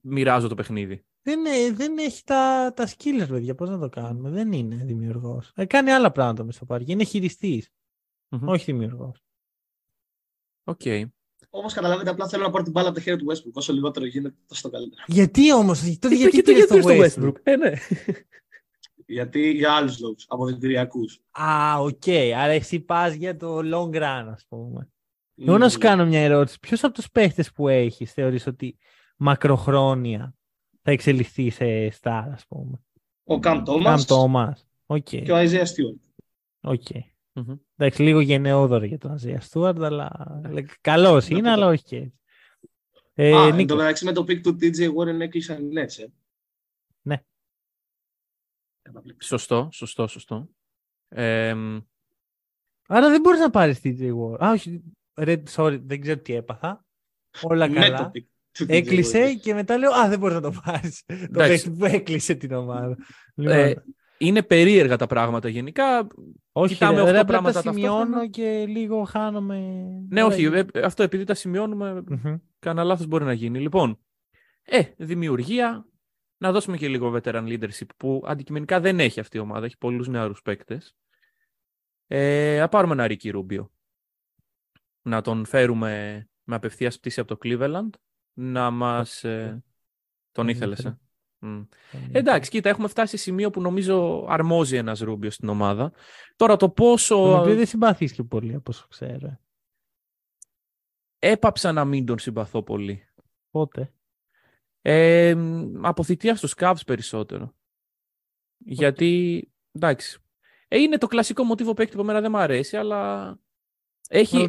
μοιράζω το παιχνίδι. Δεν έχει τα skills, παιδιά, πώς να το κάνουμε. Δεν είναι δημιουργός. Κάνει άλλα πράγματα μες στο πάρκι. Είναι χειριστής, όχι δημιουργός. Οκ. Okay. Όμως καταλαβαίνετε, απλά θέλω να πάρω την μπάλα από τα χέρια του Westbrook. Όσο λιγότερο γίνεται, τόσο καλύτερα. Γιατί όμως, γιατί πήρες το Westbrook? Ναι. Γιατί για άλλους λόγους, αποδητηριακούς. Οκ. Άρα εσύ πας για το long run, ας πούμε. Εγώ να σου κάνω μια ερώτηση. Ποιος από τους παίχτες που έχεις θεωρείς ότι μακροχρόνια θα εξελιχθεί σε star, ας πούμε? Ο Cam Thomas και ο Isaiah Stewart. Εντάξει, λίγο γενναιόδωρο για τον Isaiah Stewart, αλλά καλός είναι, αλλά όχι και έτσι. Εν τω μεταξύ με το pick του TJ Warren έκλεισαν έτσι. Ναι. Σωστό. Άρα δεν μπορείς να πάρεις TJ Warren. Όχι, sorry, δεν ξέρω τι έπαθα. Όλα καλά. Έκλεισε και μετά λέω, δεν μπορείς να το πάρεις. Το που έκλεισε την ομάδα. Είναι περίεργα τα πράγματα γενικά. Όχι, κοιτάμε αυτά πράγματα τα σημειώνω και λίγο χάνομαι. Ναι, όχι, αυτό επειδή τα σημειώνουμε, κανένα λάθος μπορεί να γίνει. Λοιπόν, δημιουργία. Να δώσουμε και λίγο veteran leadership που αντικειμενικά δεν έχει αυτή η ομάδα. Έχει πολλούς νεαρούς παίκτες. Να πάρουμε ένα Ricky Rubio. Να τον φέρουμε με απευθείας πτήση από το Cleveland να μας... Τον ήθελες, Εντάξει, κοίτα, έχουμε φτάσει σε σημείο που νομίζω αρμόζει ένας Ρούμπιο στην ομάδα. Τώρα το πόσο... τον οποίο δεν συμπαθείς και πολύ, από όσο ξέρω. Έπαψα να μην τον συμπαθώ πολύ. Πότε? Από θητεία στους Cavs περισσότερο. Πότε? Γιατί, εντάξει, είναι το κλασικό μοτίβο παίκτη που εμένα δεν μου αρέσει, αλλά...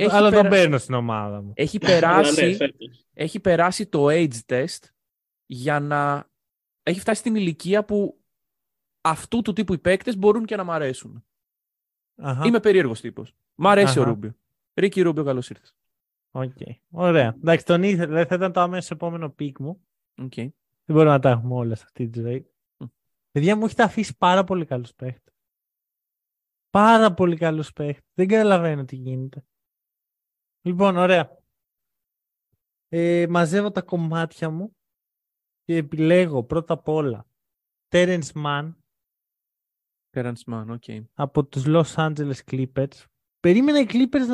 αλλά τον παίρνω στην ομάδα μου. Έχει περάσει, έχει περάσει το age test για να... Έχει φτάσει στην ηλικία που αυτού του τύπου οι παίκτες μπορούν και να μ' αρέσουν. Αχα. Είμαι περίεργος τύπος. Μ' αρέσει ο Ρούμπιο. Ρίκι Ρούμπιο, καλώς ήρθες. Okay. Ωραία. Εντάξει, τον ήθελα. Θα ήταν το αμέσως επόμενο πικ μου. Okay. Δεν μπορούμε να τα έχουμε όλα σε αυτή τη ζωή. Παιδιά μου, έχετε αφήσει πάρα πολύ καλούς παίκτες. Πάρα πολύ καλούς παίκτες. Δεν καταλαβαίνω τι γίνεται. Λοιπόν, ωραία. Μαζεύω τα κομμάτια μου. Και επιλέγω πρώτα απ' όλα Terrence Mann. Terrence Mann, okay. Από τους Los Angeles Clippers. Περίμενα οι Clippers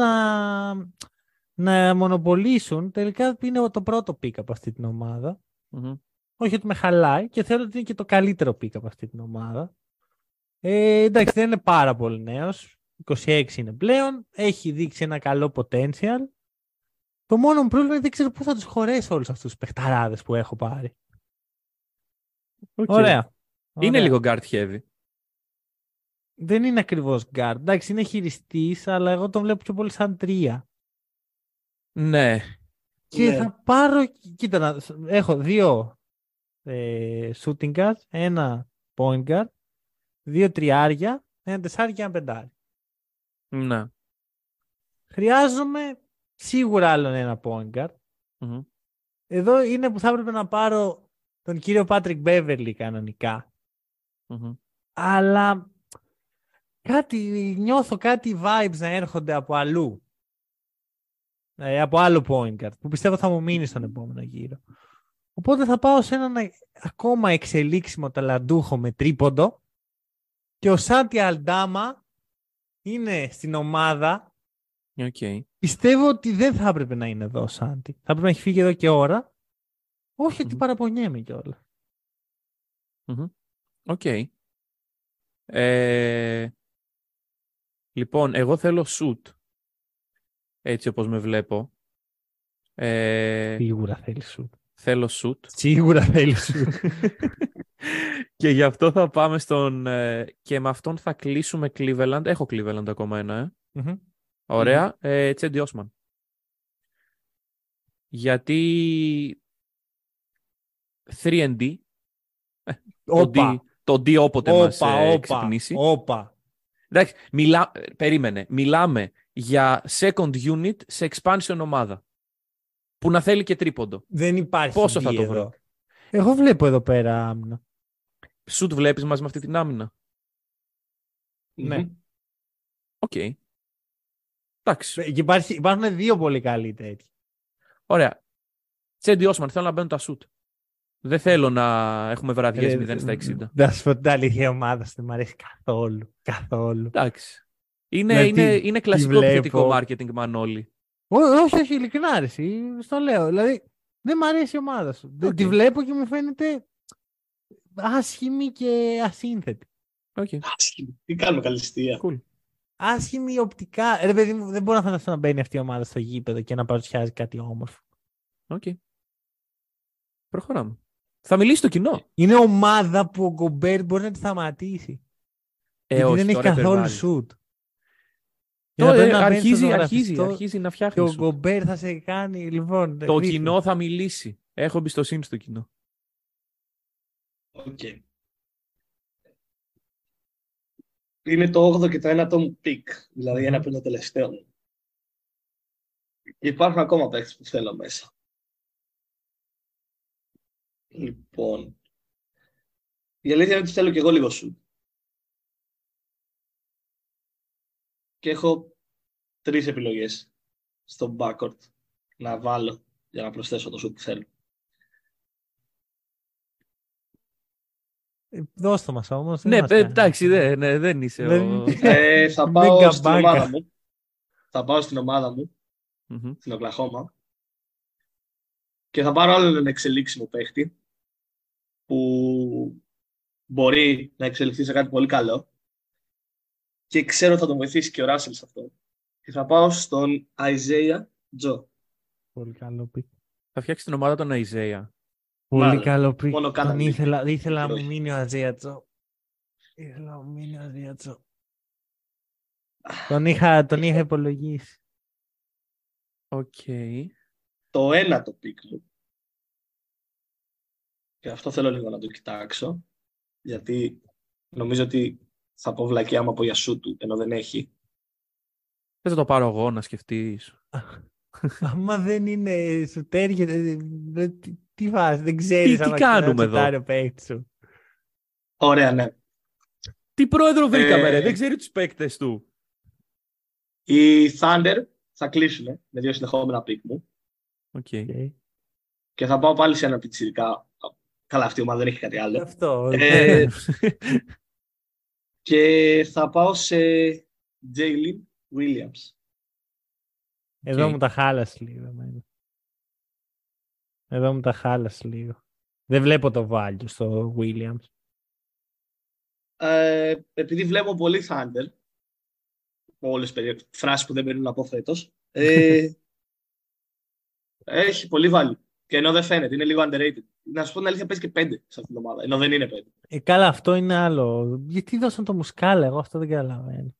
να μονοπολίσουν. Τελικά είναι το πρώτο pick από αυτή την ομάδα. Mm-hmm. Όχι ότι με χαλάει, και θεωρώ ότι είναι και το καλύτερο pick από αυτή την ομάδα. Εντάξει, δεν είναι πάρα πολύ νέος. 26 είναι πλέον. Έχει δείξει ένα καλό potential. Το μόνο μου πρόβλημα είναι ότι δεν ξέρω πού θα τους χωρέσω όλους αυτούς τους παιχταράδες που έχω πάρει. Okay. Ωραία. Είναι λίγο guard heavy. Δεν είναι ακριβώς guard. Εντάξει, είναι χειριστής, αλλά εγώ τον βλέπω πιο πολύ σαν τρία. Ναι. Και θα πάρω... Κοίτα, έχω δύο shooting guard, ένα point guard, δύο τριάρια, ένα τεσσάρι και ένα πεντάρι. Ναι. Χρειάζομαι σίγουρα άλλον ένα point guard. Mm-hmm. Εδώ είναι που θα έπρεπε να πάρω τον κύριο Patrick Beverly κανονικά. Mm-hmm. Αλλά νιώθω κάτι vibes να έρχονται από αλλού. Από άλλο point guard που πιστεύω θα μου μείνει στον επόμενο γύρο. Οπότε θα πάω σε έναν ακόμα εξελίξιμο ταλαντούχο με τρίποντο, και ο Σάντι Αλντάμα είναι στην ομάδα. Okay. Πιστεύω ότι δεν θα έπρεπε να είναι εδώ ο Σάντι. Θα έπρεπε να έχει φύγει εδώ και ώρα. Όχι ότι παραπονιέμαι κιόλα. Οκ. Okay. Λοιπόν, εγώ θέλω shoot. Έτσι όπως με βλέπω. Σίγουρα θέλει shoot. Θέλω shoot. Σίγουρα θέλει shoot. Και γι' αυτό θα πάμε στον... και με αυτόν θα κλείσουμε Cleveland. Έχω Cleveland ακόμα ένα. Ωραία. Cedi Osman. Γιατί... 3D. Το D όποτε μας ξυπνήσει. Εντάξει, περίμενε. Μιλάμε για second unit σε expansion ομάδα. Που να θέλει και τρίποντο. Δεν υπάρχει. Πόσο θα το βρω? Εγώ βλέπω εδώ πέρα άμυνα. Σου το βλέπεις μαζί με αυτή την άμυνα? Ναι. Οκ. Εντάξει. Υπάρχουν δύο πολύ καλοί τέτοιοι. Ωραία. Cedi Osman, θέλω να μπαίνουν τα shoot. Δεν θέλω να έχουμε βραδιές 0 στα 60. Να σου πω την αλήθεια, η ομάδα δεν μου αρέσει καθόλου. Καθόλου. Εντάξει. Είναι κλασικό επιθετικό marketing, Μανώλη. Όχι, ειλικρινά αρέσει. Στο λέω. Δηλαδή, δεν μου αρέσει η ομάδα σου. Okay. Τη βλέπω και μου φαίνεται άσχημη και ασύνθετη. Okay. Άσχημη. Τι κάνουμε, καλλιστεία. Cool. Άσχημη οπτικά. Ρε παιδί μου, δεν μπορώ να φανταστώ να μπαίνει αυτή η ομάδα στο γήπεδο και να παρουσιάζει κάτι όμορφο. Okay. Προχωράμε. Θα μιλήσει το κοινό. Είναι ομάδα που ο Γκομπέρ μπορεί να τη σταματήσει. Γιατί όχι, δεν έχει καθόλου σουτ. Αρχίζει να φτιάχνει. Και ο Γκομπέρ θα σε κάνει. Λοιπόν, το κοινό θα μιλήσει. Έχω εμπιστοσύνη στο κοινό. Okay. Είναι το 8ο και το 1ο μου πικ. Δηλαδή ένα πριν το τελευταίο. Υπάρχουν ακόμα παίκτες που θέλω μέσα. Λοιπόν, η αλήθεια είναι ότι θέλω και εγώ λίγο σου. Και έχω τρεις επιλογές στο backcourt να βάλω για να προσθέσω το σου που θέλω. Δώσ' το μας όμως. Ναι, εντάξει, δεν είσαι ο... Θα πάω στην ομάδα μου, στην Οκλαχώμα, Και θα πάρω άλλο έναν εξελίξιμο παίχτη που μπορεί να εξελιχθεί σε κάτι πολύ καλό και ξέρω θα τον βοηθήσει και ο Ράσελ σε αυτό. Και θα πάω στον Isaiah Joe. Πολύ καλό pick. Θα φτιάξει την ομάδα των Isaiah. Πολύ Μάλλον. Καλό pick. Ήθελα να μείνει ο Isaiah Joe. Τον είχα υπολογίσει. Οκ. Okay. Το ένατο pick μου. Και αυτό θέλω λίγο να το κοιτάξω. Γιατί νομίζω ότι θα πω βλακιά άμα πω για σου του, ενώ δεν έχει. Δεν θα το πάρω εγώ να σκεφτείς. Άμα δεν είναι σου τέργεται, τι βάζει, δεν ξέρεις τι άμα κάνουμε εδώ. Σου. Ωραία, ναι. Τι πρόεδρο βρήκαμε, δεν ξέρει τους παίκτες του. Οι Thunder θα κλείσουν με δύο συνεχόμενα πικ μου. Okay. Και θα πάω πάλι σε ένα πιτσιρικά. Καλά, αυτή η ομάδα δεν έχει κάτι άλλο. Αυτό. Και θα πάω σε Jay Williams. Εδώ μου τα χάλασε λίγο. Δεν βλέπω το value στο Williams. Επειδή βλέπω πολύ Thunder, όλες τις φράσεις που δεν περίμενα να πω φέτος, έχει πολύ value. Και ενώ δεν φαίνεται, είναι λίγο underrated. Να σου πω την αλήθεια, παίζει και 5 σε αυτήν την ομάδα, ενώ δεν είναι 5. Καλά, αυτό είναι άλλο. Γιατί δώσαν το Μουσκάλα, εγώ αυτό δεν καταλαβαίνω.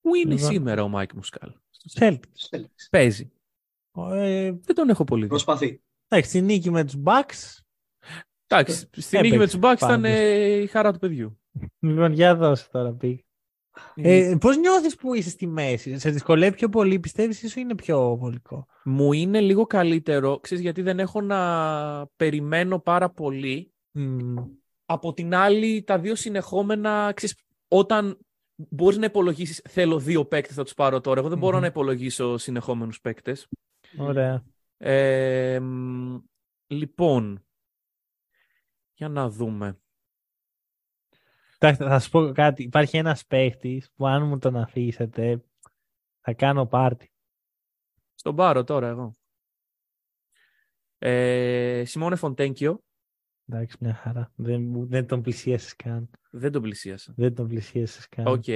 Πού είναι σήμερα ο Μάικ Μουσκάλα? Celtics. Παίζει. Δεν τον έχω πολύ δει. Προσπαθεί. Εντάξει, στη νίκη με τους Bucks. Εντάξει, στη νίκη με τους Bucks ήταν η χαρά του παιδιού. Λοιπόν, για δώσε τώρα πήγε. Πώς νιώθεις που είσαι στη μέση? Σε δυσκολεύει πιο πολύ, πιστεύεις ή σου είναι πιο βολικό? Μου είναι λίγο καλύτερο, ξέρεις, γιατί δεν έχω να περιμένω πάρα πολύ. Από την άλλη, τα δύο συνεχόμενα, ξέρεις, όταν μπορείς να υπολογίσεις, θέλω δύο παίκτες, θα τους πάρω τώρα. Εγώ δεν μπορώ να υπολογίσω συνεχόμενους παίκτες. Ωραία. Λοιπόν, για να δούμε. Θα σας πω κάτι. Υπάρχει ένας παίχτης που αν μου τον αφήσετε θα κάνω πάρτι. Στον πάρω τώρα εγώ. Simone Fontecchio. Εντάξει, μια χαρά. Δεν τον πλησίασες καν. Δεν τον πλησίασες καν. Οκ.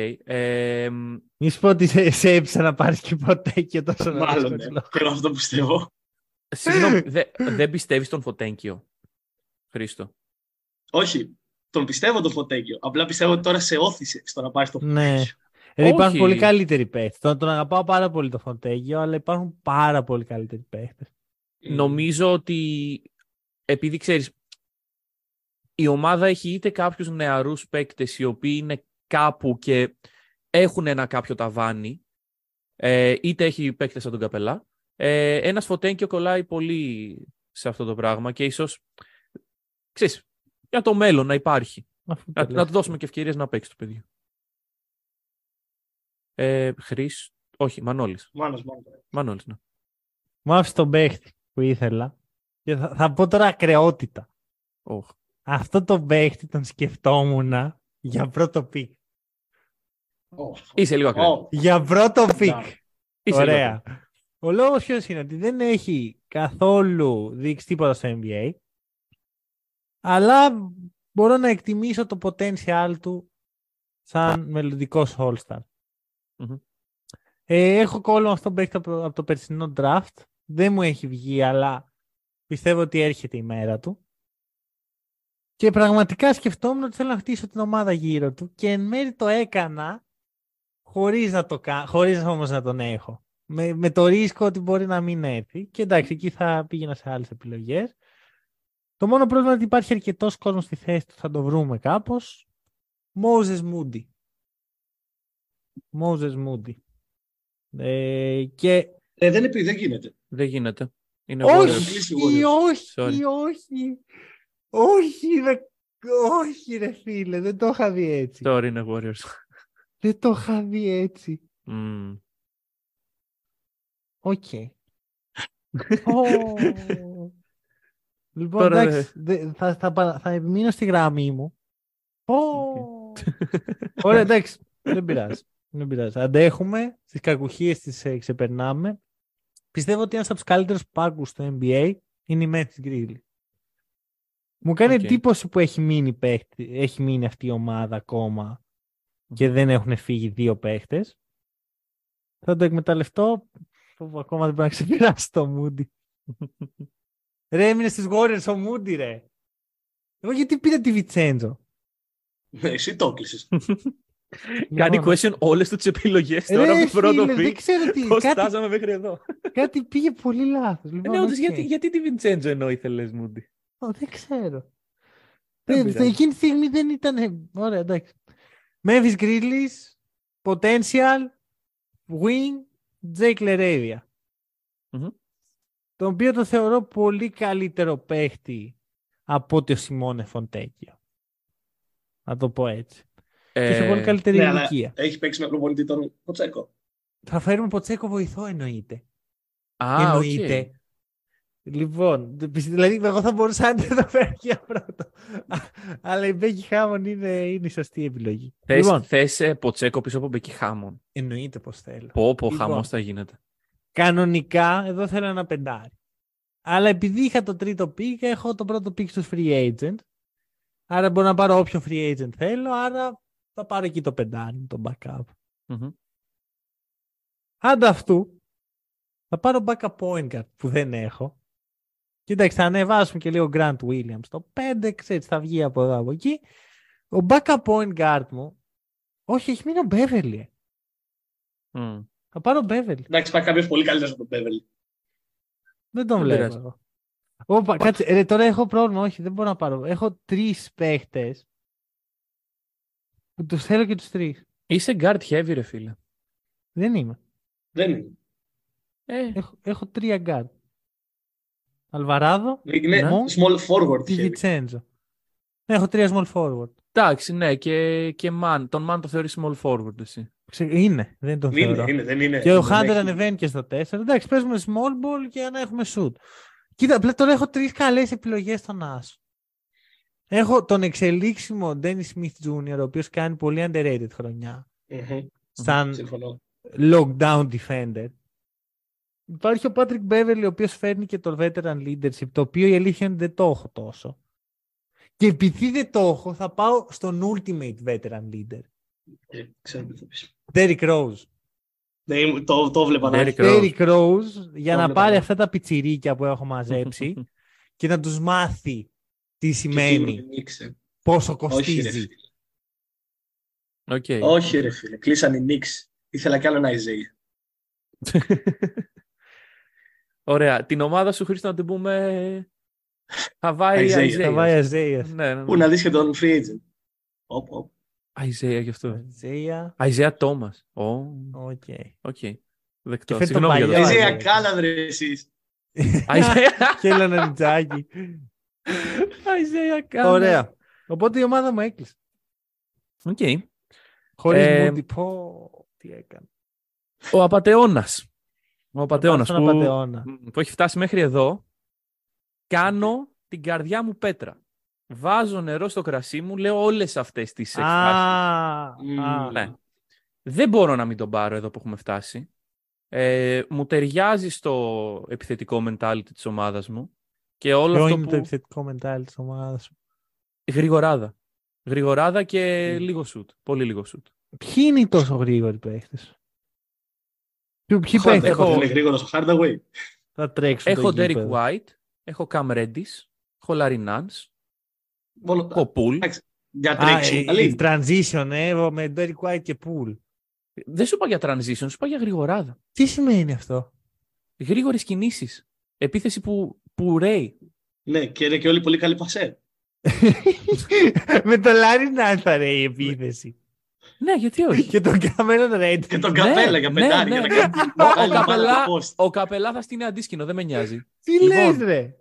Μη σου πω ότι σε έψα να πάρεις και ποτέ και τόσο να πάρεις. Μάλλον, εγώ αυτό πιστεύω. Συγγνώμη, δεν πιστεύεις τον Fontecchio, Χρήστο? Όχι. Τον πιστεύω τον Fontecchio. Απλά πιστεύω ότι τώρα σε όθησε στο να πάρει το Fontecchio. Ναι. Υπάρχουν πολύ καλύτεροι παίχτες. Τον αγαπάω πάρα πολύ το Fontecchio, αλλά υπάρχουν πάρα πολύ καλύτεροι παίχτες. Νομίζω ότι επειδή ξέρεις, η ομάδα έχει είτε κάποιους νεαρούς παίκτες οι οποίοι είναι κάπου και έχουν ένα κάποιο ταβάνι, είτε έχει παίκτες σαν τον Καπελά. Ένας Fontecchio κολλάει πολύ σε αυτό το πράγμα και ίσως ξέρεις, για το μέλλον να υπάρχει. Να του δώσουμε και ευκαιρίες να παίξει το παιδί. Μανώλης. Μανώλης, ναι. Μου άφησε τον παίχτη που ήθελα και θα πω τώρα ακρεότητα. Αυτό τον παίχτη τον σκεφτόμουν για πρώτο πικ. Είσαι λίγο ακραίο. Για πρώτο πικ. Ωραία. Ο λόγος ποιος είναι? Ότι δεν έχει καθόλου δείξει τίποτα στο NBA, αλλά μπορώ να εκτιμήσω το potential του σαν μελλοντικός All-Star. Έχω κόλλο αυτόν τον παίκτη από το περσινό draft. Δεν μου έχει βγει, αλλά πιστεύω ότι έρχεται η μέρα του. Και πραγματικά σκεφτόμουν ότι θέλω να χτίσω την ομάδα γύρω του και εν μέρει το έκανα χωρίς όμως να τον έχω. Με το ρίσκο ότι μπορεί να μην έρθει. Και εντάξει, εκεί θα πήγαινα σε άλλες επιλογές. Το μόνο πρόβλημα είναι ότι υπάρχει αρκετός κόσμος στη θέση του, θα το βρούμε κάπως. Moses Moody. Και... δεν επειδή δεν γίνεται. Είναι όχι, ρε φίλε, δεν το είχα δει έτσι. Τώρα είναι Warriors. Δεν το είχα δει έτσι. Οκ. Λοιπόν, τώρα, εντάξει, θα επιμείνω στη γραμμή μου. Ωραία, εντάξει, δεν πειράζει. Αντέχουμε, στις κακουχίες τις ξεπερνάμε. Πιστεύω ότι ένας από τους καλύτερους πάγκους στο NBA είναι η Memphis Grizzlies. Μου κάνει εντύπωση που έχει μείνει αυτή η ομάδα ακόμα και δεν έχουν φύγει δύο παίχτες. Θα το εκμεταλλευτώ. Ακόμα δεν μπορεί να ξεπεράσει το Moody. Ρε, έμεινε στις Warriors ο Moody, ρε. Εγώ γιατί πήρα τη Divinčenzo. Εσύ το έκλεισες. Κάνει question όλες τις επιλογές τώρα που πρώτο πει. Πώς φτάσαμε μέχρι εδώ. Κάτι πήγε πολύ λάθος. Ναι, όντως, γιατί τη Divinčenzo ενώ ήθελες Moody. Δεν ξέρω. Εκείνη τη στιγμή δεν ήταν. Ωραία, εντάξει. Memphis Grizzlies, Potential, Wing, Jake LaRavia. Τον οποίο το θεωρώ πολύ καλύτερο παίχτη από ότι ο Simone Fontecchio. Να το πω έτσι. Έχει πολύ καλύτερη ηλικία. Έχει παίξει με προπονητή τον Ποτσέκο. Θα φέρουμε Ποτσέκο βοηθό, εννοείται. Εννοείται. Okay. Λοιπόν, δηλαδή εγώ θα μπορούσα να το φέρω και πρώτο. Αλλά η Becky Hammon είναι η σωστή επιλογή. Θες Ποτσέκο πίσω από Becky Hammon. Εννοείται πως θέλω. Λοιπόν, χαμός θα γίνεται. Κανονικά εδώ θέλω ένα πεντάρι. Αλλά επειδή είχα το τρίτο πικ, έχω το πρώτο πικ στους free agent. Άρα μπορώ να πάρω όποιο free agent θέλω. Άρα θα πάρω εκεί το πεντάρι, το backup. Άντα αυτού, θα πάρω backup point guard που δεν έχω. Κοίταξε, θα ανεβάσουμε και λίγο Grant Williams. Το 5, ξέρεις, θα βγει από εδώ, από εκεί. Ο backup point guard μου, όχι, έχει μείνει ο Beverly. Θα πάρω Beverly. Εντάξει, πάει κάποιος πολύ καλύτερος από τον Beverly. Δεν τον βλέπω εγώ. Κάτσε, τώρα έχω πρόβλημα, όχι, δεν μπορώ να πάρω. Έχω 3 παίχτες που τους θέλω και τους 3. Είσαι guard heavy, ρε φίλε. Δεν είμαι. Έχω 3 guard. Αλβαράδο, small forward. Divinčenzo. Έχω 3 small forward. Εντάξει, ναι, και man. Τον man το θεωρεί small forward, εσύ. Είναι, δεν τον θεωρώ. Δεν είναι. Και ο Hunter ανεβαίνει και στο 4. Εντάξει, παίζουμε small ball και να έχουμε shoot. Κοίτα, τώρα έχω 3 καλές επιλογές στον Άσο. Έχω τον εξελίξιμο Dennis Smith Jr., ο οποίος κάνει πολύ underrated χρονιά. Σαν lockdown defender. Υπάρχει ο Patrick Beverly, ο οποίος φέρνει και το veteran leadership, το οποίο η αλήθεια είναι δεν το έχω τόσο. Και επειδή δεν το έχω, θα πάω στον ultimate veteran leader. Ξέρω τι θα πεις. Derrick Rose. Ναι, το βλέπα. Derrick Rose, για να πάρει αυτά τα πιτσιρίκια που έχω μαζέψει και να τους μάθει τι σημαίνει, πόσο κοστίζει. Όχι ρε φίλε, κλείσαν οι Knicks. Ήθελα κι άλλο ένα Isaiah. Ωραία. Την ομάδα σου, Χρήστο, να την πούμε Isaiah. Ναι. Πού να δεις και τον free agent. Isaiah γι' αυτό. Isaiah Thomas. Οκ. Δεκτό. Συγγνώμη για το. Isaiah Callan, ρε εσείς. Και έλανα νιτζάκι. Isaiah Callan. Ωραία. Οπότε η ομάδα μου έκλεισε. Οκ. Χωρίς μου τι έκανε. Ο απατεώνας. Που έχει φτάσει μέχρι εδώ. Κάνω την καρδιά μου πέτρα. Βάζω νερό στο κρασί μου. Λέω όλες αυτές τις εκφράσεις. Ναι. Δεν μπορώ να μην τον πάρω εδώ που έχουμε φτάσει. Μου ταιριάζει στο επιθετικό mentality της ομάδας μου. Και όλο αυτό είναι το επιθετικό mentality της ομάδας σου. Γρηγοράδα και λίγο σουτ. Πολύ λίγο σουτ. Ποιοι είναι οι τόσο γρήγοροι παίχτες? Είναι γρήγορος ο Hardaway. Θα τρέξω. Έχω Derrick White, έχω Cam Reddish, έχω Larry Nance, έχω Poole. Για τρέξι. Transition, με Derrick White και Poole. Δεν σου είπα για transition, σου είπα για γρηγοράδα. Τι σημαίνει αυτό? Γρήγορες κινήσεις. Επίθεση που ρέει. Ναι, και είναι και όλοι πολύ καλοί πασέρ. Με το Larry Nance θα ρέει η επίθεση. Ναι, γιατί όχι. Και τον Καπέλα Ρέντ. Και τον Καπέλα για πεντάρι. Ο Καπέλα θα στείνει αντίσκηνο, δεν με νοιάζει. Τι λες ρε.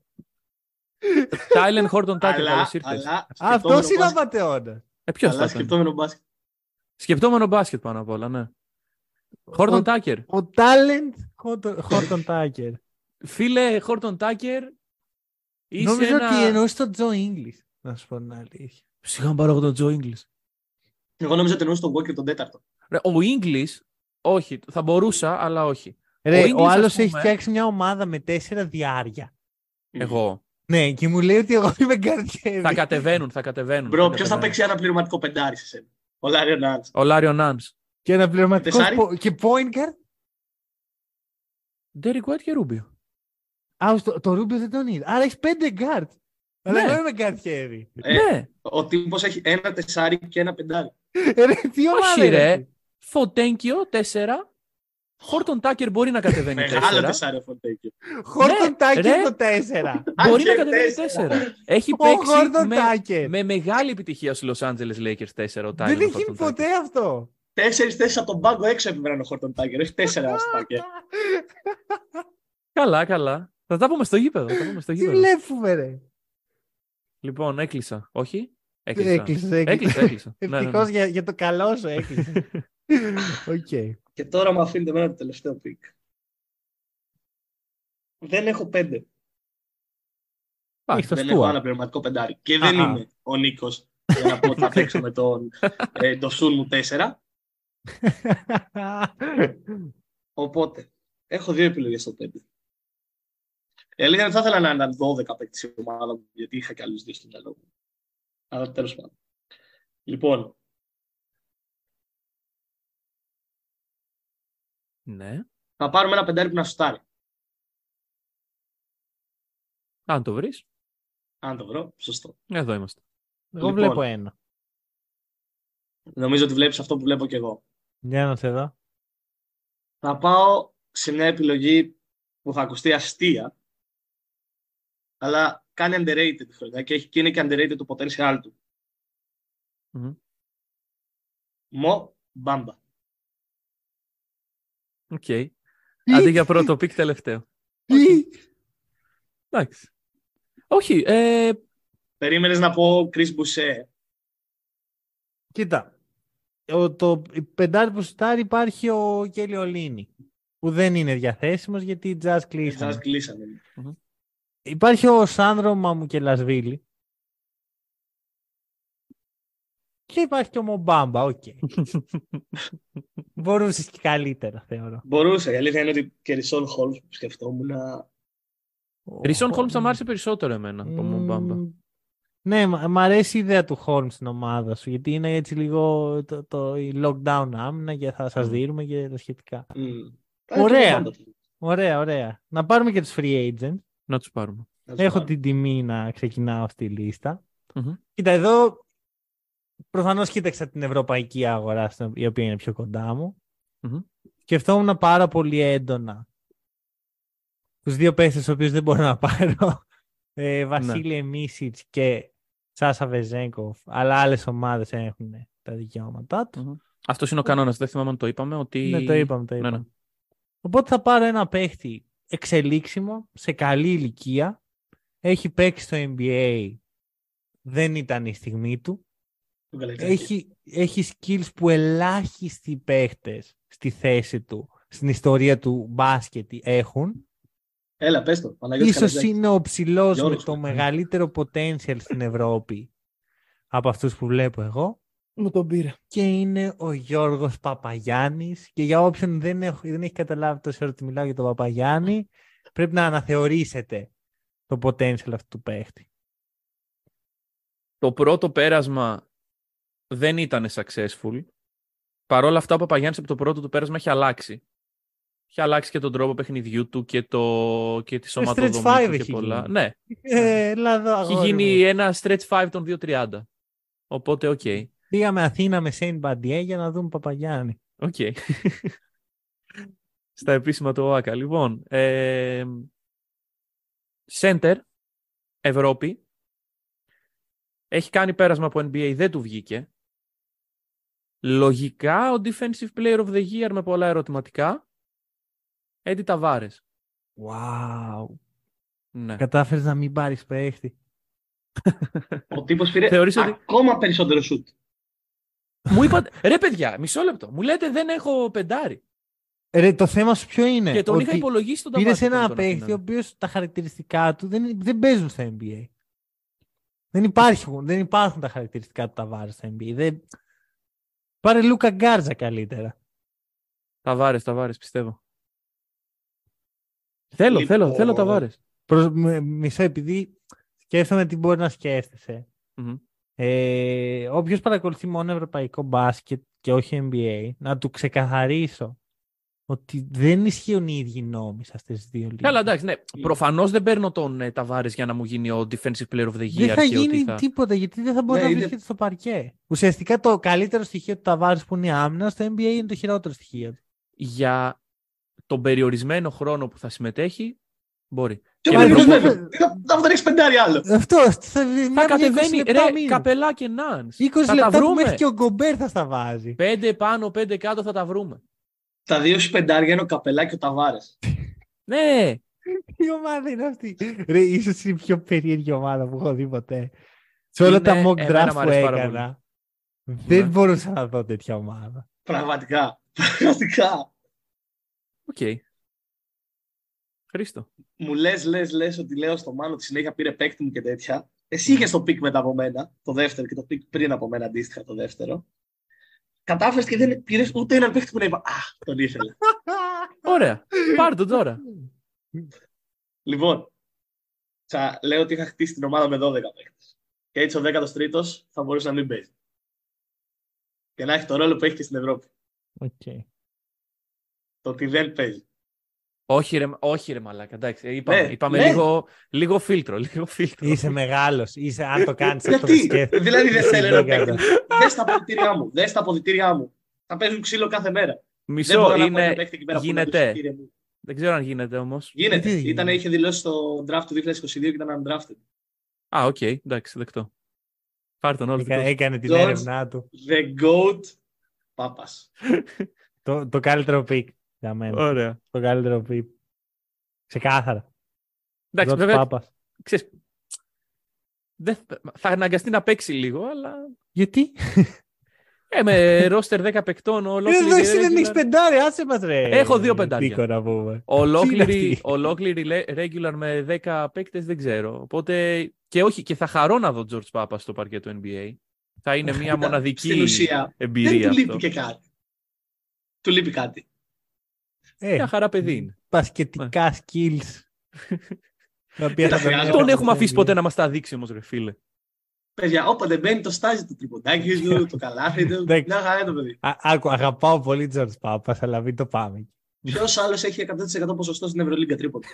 Τάιλεν Χόρτον-Τάκερ, καλώς ήρθες. Αυτός είναι ο απατεώνα. Ποιος θα ήταν? Σκεπτόμενο μπάσκετ. Σκεπτόμενο μπάσκετ πάνω απ' όλα, ναι. Χόρτον-Τάκερ. Ο Τάιλεν Χόρτον-Τάκερ. Φίλε Χόρτον-Τάκερ. Νομίζω ότι εννοείς τον Τζο Ίγκλις. Να σου πω την αλήθεια. Ψυχα να πάρω τον Τζο Ίγκλις. Εγώ νόμιζα ότι εννοούσε τον Walker τον τέταρτο. Ο English, όχι, θα μπορούσα, αλλά όχι. Ρε, ο άλλος έχει φτιάξει μια ομάδα με 4 διάρια. Εγώ. Ναι, και μου λέει ότι εγώ είμαι γκαρδιέρι. Θα κατεβαίνουν, θα κατεβαίνουν. Μπρο, ποιος θα παίξει ένα πληρωματικό πεντάρι σε σένα? Ο Λάριον Νάνς. Ο Λάριον Νάνς. Και ένα πληρωματικό. Και point guard. Derrick White και Rubio. Α, το Rubio δεν τον είδε. Άρα έχει 5 guard. Αλλά εγώ είμαι γκαρδιέρι. Ναι. Ο τύπος έχει ένα τεσάρι και ένα πεντάρι. Ρε, τι ομάδα. Όχι, ρε. Φοντέγκιο, 4. Χόρτον-Τάκερ μπορεί να κατεβαίνει 4. Μεγάλο τεσσάρι ο Φοντέκιο. Χόρτον-Τάκερ το 4. Μπορεί να κατεβαίνει 4. Έχει παίξει με μεγάλη επιτυχία στους Los Angeles Lakers 4. Δεν έχει γίνει ποτέ αυτό. 4-4 από τον πάγκο έξω επιμένει ο Χόρτον-Τάκερ. Έχει 4 αστάκερ. Καλά, καλά. Θα τα πούμε στο γήπεδο. Τι βλέπουμε, ρε. Λοιπόν, έκλεισα. Όχι. Έκλεισα. Ευτυχώς για το καλό σου έκλεισε. Οκ. Και τώρα μου αφήνετε εμένα το τελευταίο πικ. Δεν έχω 5. Δεν έχω ένα πληρωματικό πεντάρι. Και δεν είμαι ο Νίκος για να πω ότι θα παίξω με τον Ντοσούν μου 4. Οπότε, έχω 2 επιλογές στο 5. Έλεγα ότι θα ήθελα να είναι 12 παίκτης η ομάδα μου, γιατί είχα κι άλλους 2 στο μυαλό μου. Αλλά τέλος πάντων. Λοιπόν, ναι. Θα πάρουμε ένα πεντάρι που να σουτάρει. Αν το βρεις. Αν το βρω, σωστό. Εδώ είμαστε. Εγώ λοιπόν, βλέπω ένα. Νομίζω ότι βλέπεις αυτό που βλέπω κι εγώ. Για να σε δω. Θα πάω σε μια επιλογή που θα ακουστεί αστεία, αλλά κάνει underrated τη χρονιά και είναι και underrated το potential του. Mo Bamba. Οκ. Okay. Αντί για πρώτο πικ, τελευταίο. Εντάξει. Όχι. Περίμενες να πω Chris Boucher. Κοίτα. Το πεντάρι που σουτάρει υπάρχει ο Κελιολίνη. Που δεν είναι διαθέσιμος γιατί οι Jazz κλείσανε. Υπάρχει ο Σάνδρο Μαμουκελασβίλη. Και υπάρχει και ο Μομπάμπα, οκ. Μπορούσε και καλύτερα, θεωρώ. Μπορούσε. Η αλήθεια είναι ότι και Ρισόν Χόλμς που σκεφτόμουν. Ρισόν Χόλμς θα μ' άρεσε περισσότερο εμένα από Μομπάμπα. Ναι, μ' αρέσει η ιδέα του Χόλμς στην ομάδα σου. Γιατί είναι έτσι λίγο η lockdown άμυνα και θα σας δίνουμε και τα σχετικά. Ωραία. Ωραία, ωραία. Να πάρουμε και τους free agents. Να τους πάρουμε. Έχω την τιμή να ξεκινάω αυτή τη λίστα. Κοίτα, εδώ. Προφανώς κοίταξα την ευρωπαϊκή αγορά, η οποία είναι πιο κοντά μου. Σκεφτόμουν πάρα πολύ έντονα τους 2 παίκτες, τους οποίους δεν μπορώ να πάρω. Βασίλη Μίσιτς και Σάσα Βεζέγκοφ, αλλά άλλες ομάδες έχουν τα δικαιώματά του. Αυτός είναι ο κανόνας, δεν θυμάμαι αν το είπαμε. Ότι... Ναι, το είπαμε. Ναι, ναι. Οπότε θα πάρω ένα παίκτη εξελίξιμο, σε καλή ηλικία. Έχει παίξει στο NBA, δεν ήταν η στιγμή του. Έχει skills που ελάχιστοι παίχτες στη θέση του, στην ιστορία του μπάσκετ έχουν. Έλα, πες το. Ίσως είναι ο ψηλός με το μεγαλύτερο potential στην Ευρώπη από αυτούς που βλέπω εγώ. Μου τον πήρα. Και είναι ο Γιώργος Παπαγιάννης. Και για όποιον δεν έχει καταλάβει τόσο ώρα ότι μιλάω για τον Παπαγιάννη, πρέπει να αναθεωρήσετε το potential αυτού του παίχτη. Το πρώτο πέρασμα δεν ήταν successful. Παρόλα αυτά, ο Παπαγιάννης από το πρώτο του πέρασμα έχει αλλάξει. Έχει αλλάξει και τον τρόπο παιχνιδιού του και τη σωματοδομή του και πολλά. Γίνει. Ναι. Έχει γίνει ένα stretch 5 των 2.30. Οπότε, οκ. Okay. Πήγαμε Αθήνα με Shane Battier για να δούμε Παπαγιάννη. Οκ. Okay. Στα επίσημα του ΟΑΚΑ. Λοιπόν, center, Ευρώπη. Έχει κάνει πέρασμα από NBA, δεν του βγήκε. Λογικά, ο Defensive Player of the Year με πολλά ερωτηματικά. Έντι Ταβάρες. Wow. Ναι. Κατάφερες να μην πάρεις παίχτη. Ο τύπος πήρε ακόμα περισσότερο σουτ. Μου είπατε, ρε παιδιά, μισό λεπτό. Μου λέτε δεν έχω πεντάρι. Ρε, το θέμα σου ποιο είναι? Και τον είχα υπολογίσει τον Ταβάρες. Πήρες ένα παίχτη ο οποίος τα χαρακτηριστικά του δεν παίζουν στα NBA. Δεν υπάρχουν τα χαρακτηριστικά του Ταβάρες στα NBA. Πάρε Λούκα Γκάρτζα καλύτερα. Ταβάρες, πιστεύω. Θέλω, λοιπόν... θέλω τα βάρες. Μισό, επειδή σκέφτομαι τι μπορεί να σκέφτεσαι. Mm-hmm. Όποιος παρακολουθεί μόνο ευρωπαϊκό μπάσκετ και όχι NBA, να του ξεκαθαρίσω ότι δεν ισχύουν οι ίδιοι νόμοι σε αυτές τις δύο λίγες. Καλά, εντάξει, ναι. Προφανώς δεν παίρνω τον Ταβάρες για να μου γίνει ο Defensive Player of the Year. Δεν θα γίνει τίποτα, γιατί δεν θα μπορεί να βρίσκεται στο παρκέ. Ουσιαστικά το καλύτερο στοιχείο του Ταβάρες, που είναι η άμυνα, στο NBA είναι το χειρότερο στοιχείο του. Για τον περιορισμένο χρόνο που θα συμμετέχει, μπορεί. Αφού δεν έχεις πεντάρι άλλο. Αυτό θα κατεβαίνει. Ρε, καπελά και νάνς. 20 λεπτά που μέχρι και ο Γκομπέρ θα στα βάζει. 5 πάνω, 5 κάτω θα τα βρούμε. Τα δύο σπεντάρια είναι ο Καπελά και ο Ταβάρες. Ναι. Η ομάδα είναι αυτή. Ρε, ίσως είναι η πιο περίεργη ομάδα που έχω δει ποτέ. Σε όλα τα mock draft που έκανα, δεν μπορούσα να δω τέτοια ομάδα. Πραγματικά. Οκ. Χρήστο. Μου λες ότι λέω στο Μάνο ότι συνέχεια πήρε παίκτη μου και τέτοια. Εσύ είχες το πικ μετά από μένα, το δεύτερο, και το πικ πριν από μένα αντίστοιχα το δεύτερο. Κατάφερες και δεν πήρες ούτε έναν παίχτη που να είπα «Αχ, τον ήθελα». Ωραία. Πάρ' τον τώρα. Λοιπόν, θα λέω ότι είχα χτίσει την ομάδα με 12 παίχτες. Και έτσι ο 13ος θα μπορούσε να μην παίζει. Και να έχει τον ρόλο που έχει και στην Ευρώπη. Okay. Το ότι δεν παίζει. Όχι ρε μαλάκα, εντάξει. Είπαμε λίγο φίλτρο. Είσαι μεγάλος, αν το κάνεις αυτό το σκέφτεσαι. Δηλαδή δεν σε έλεγα παίκτη. Δες τα αποδυτήριά μου. Θα παίζουν ξύλο κάθε μέρα. Μισό, είναι... γίνεται. Δεν ξέρω αν γίνεται όμως. Γίνεται. Είχε δηλώσει στο draft του 2022 και ήταν undrafted. Α, οκ, εντάξει, δεκτό. Πάρ' τον όλο. Έκανε την έρευνά του. The GOAT Πάπας. Το καλύτερο pick. Για μένα. Ωραία. Το καλύτερο πει. Ξεκάθαρα. Εντάξει, βέβαια. Ξέρεις, θα αναγκαστεί να παίξει λίγο, αλλά. Γιατί? Με ρόστερ 10 παικτών ολόκληρη. Εδώ εσύ δεν έχεις πεντάρι, άσε μας ρε. Έχω δύο πεντάρια. Ολόκληρη regular με 10 παίκτες δεν ξέρω. Οπότε και όχι, και θα χαρώ να δω George Πάπα στο παρκέ του NBA. Θα είναι μια μοναδική εμπειρία. Δεν του λείπει και κάτι. Του λείπει κάτι. Μια χαρά παιδί είναι. Πασκετικά skills. Τον έχουμε αφήσει ποτέ να μας τα δείξει όμως, ρε φίλε. Παιδιά, όπα δεν μπαίνει το στάζι του τριποντάκι του, το καλάθι του. Μια χαρά το παιδί. Άκου, αγαπάω πολύ Τζορτς Πάπας, αλλά μην το πάμε. Ποιος άλλος έχει 100% ποσοστό στην Ευρωλίγκα τρίποτα?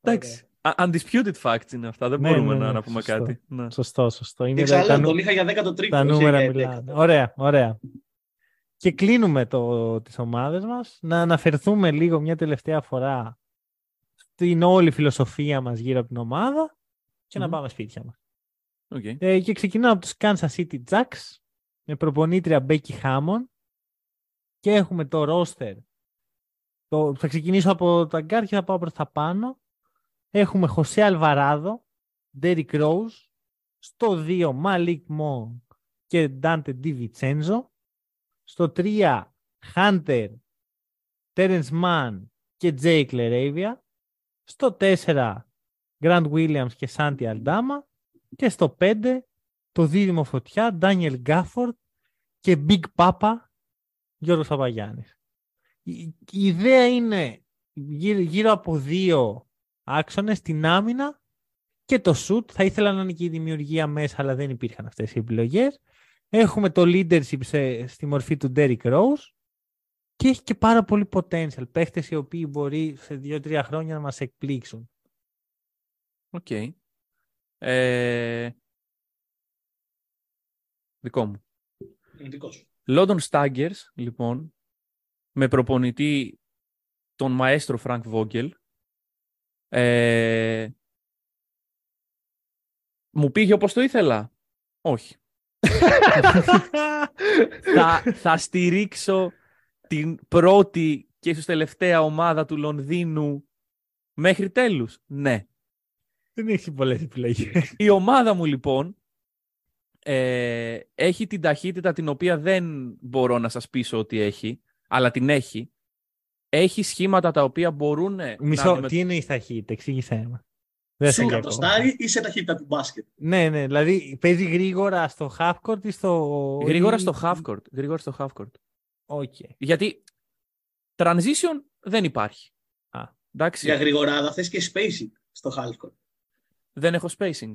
Εντάξει. Undisputed facts είναι αυτά, δεν μπορούμε να πούμε κάτι. Σωστό. Τον είχα για 13ο. Τα νούμερα μιλάνε. Ωραία. Και κλείνουμε τις ομάδες μας. Να αναφερθούμε λίγο μια τελευταία φορά στην όλη φιλοσοφία μας γύρω από την ομάδα και να πάμε σπίτια μας. Okay. Και ξεκινάω από τους Kansas City Jacks με προπονήτρια Becky Hammon και έχουμε το roster. Θα ξεκινήσω από τα γκάρ και θα πάω προς τα πάνω. Έχουμε Χωσέ Αλβαράδο, Derrick Rose, στο 2 Malik Monk και Dante Divinčenzo. Στο 3, Hunter, Terence Mann και Jake LaRavia. Στο 4, Grant Williams και Santi Aldama. Και στο 5, το δίδυμο φωτιά, Daniel Gafford και Big Papa, Γιώργος Παπαγιάννης. Η ιδέα είναι γύρω από δύο άξονες, την άμυνα και το shoot. Θα ήθελα να είναι και η δημιουργία μέσα, αλλά δεν υπήρχαν αυτές οι επιλογές. Έχουμε το leadership στη μορφή του Derrick Rose και έχει και πάρα πολύ potential. Παίχτες οι οποίοι μπορεί σε 2-3 χρόνια να μας εκπλήξουν. Οκ. Okay. Δικό μου. London Staggers, λοιπόν, με προπονητή τον μαέστρο Frank Vogel. Μου πήγε όπως το ήθελα? Όχι. Θα στηρίξω την πρώτη και ίσως τελευταία ομάδα του Λονδίνου μέχρι τέλους. Ναι. Δεν έχει πολλές επιλογές. Η ομάδα μου λοιπόν έχει την ταχύτητα την οποία δεν μπορώ να σας πείσω ότι έχει, αλλά την έχει. Έχει σχήματα τα οποία μπορούν... τι είναι η ταχύτητα, εξήγησέ μας. Σου κατοστάρι ή σε ταχύτητα του μπάσκετ. Ναι, δηλαδή παίζει γρήγορα στο half-court ή στο... Γρήγορα στο half-court. Okay. Γιατί Transition δεν υπάρχει. Α, εντάξει. Για γρηγοράδα θες και spacing στο half-court. Δεν έχω spacing.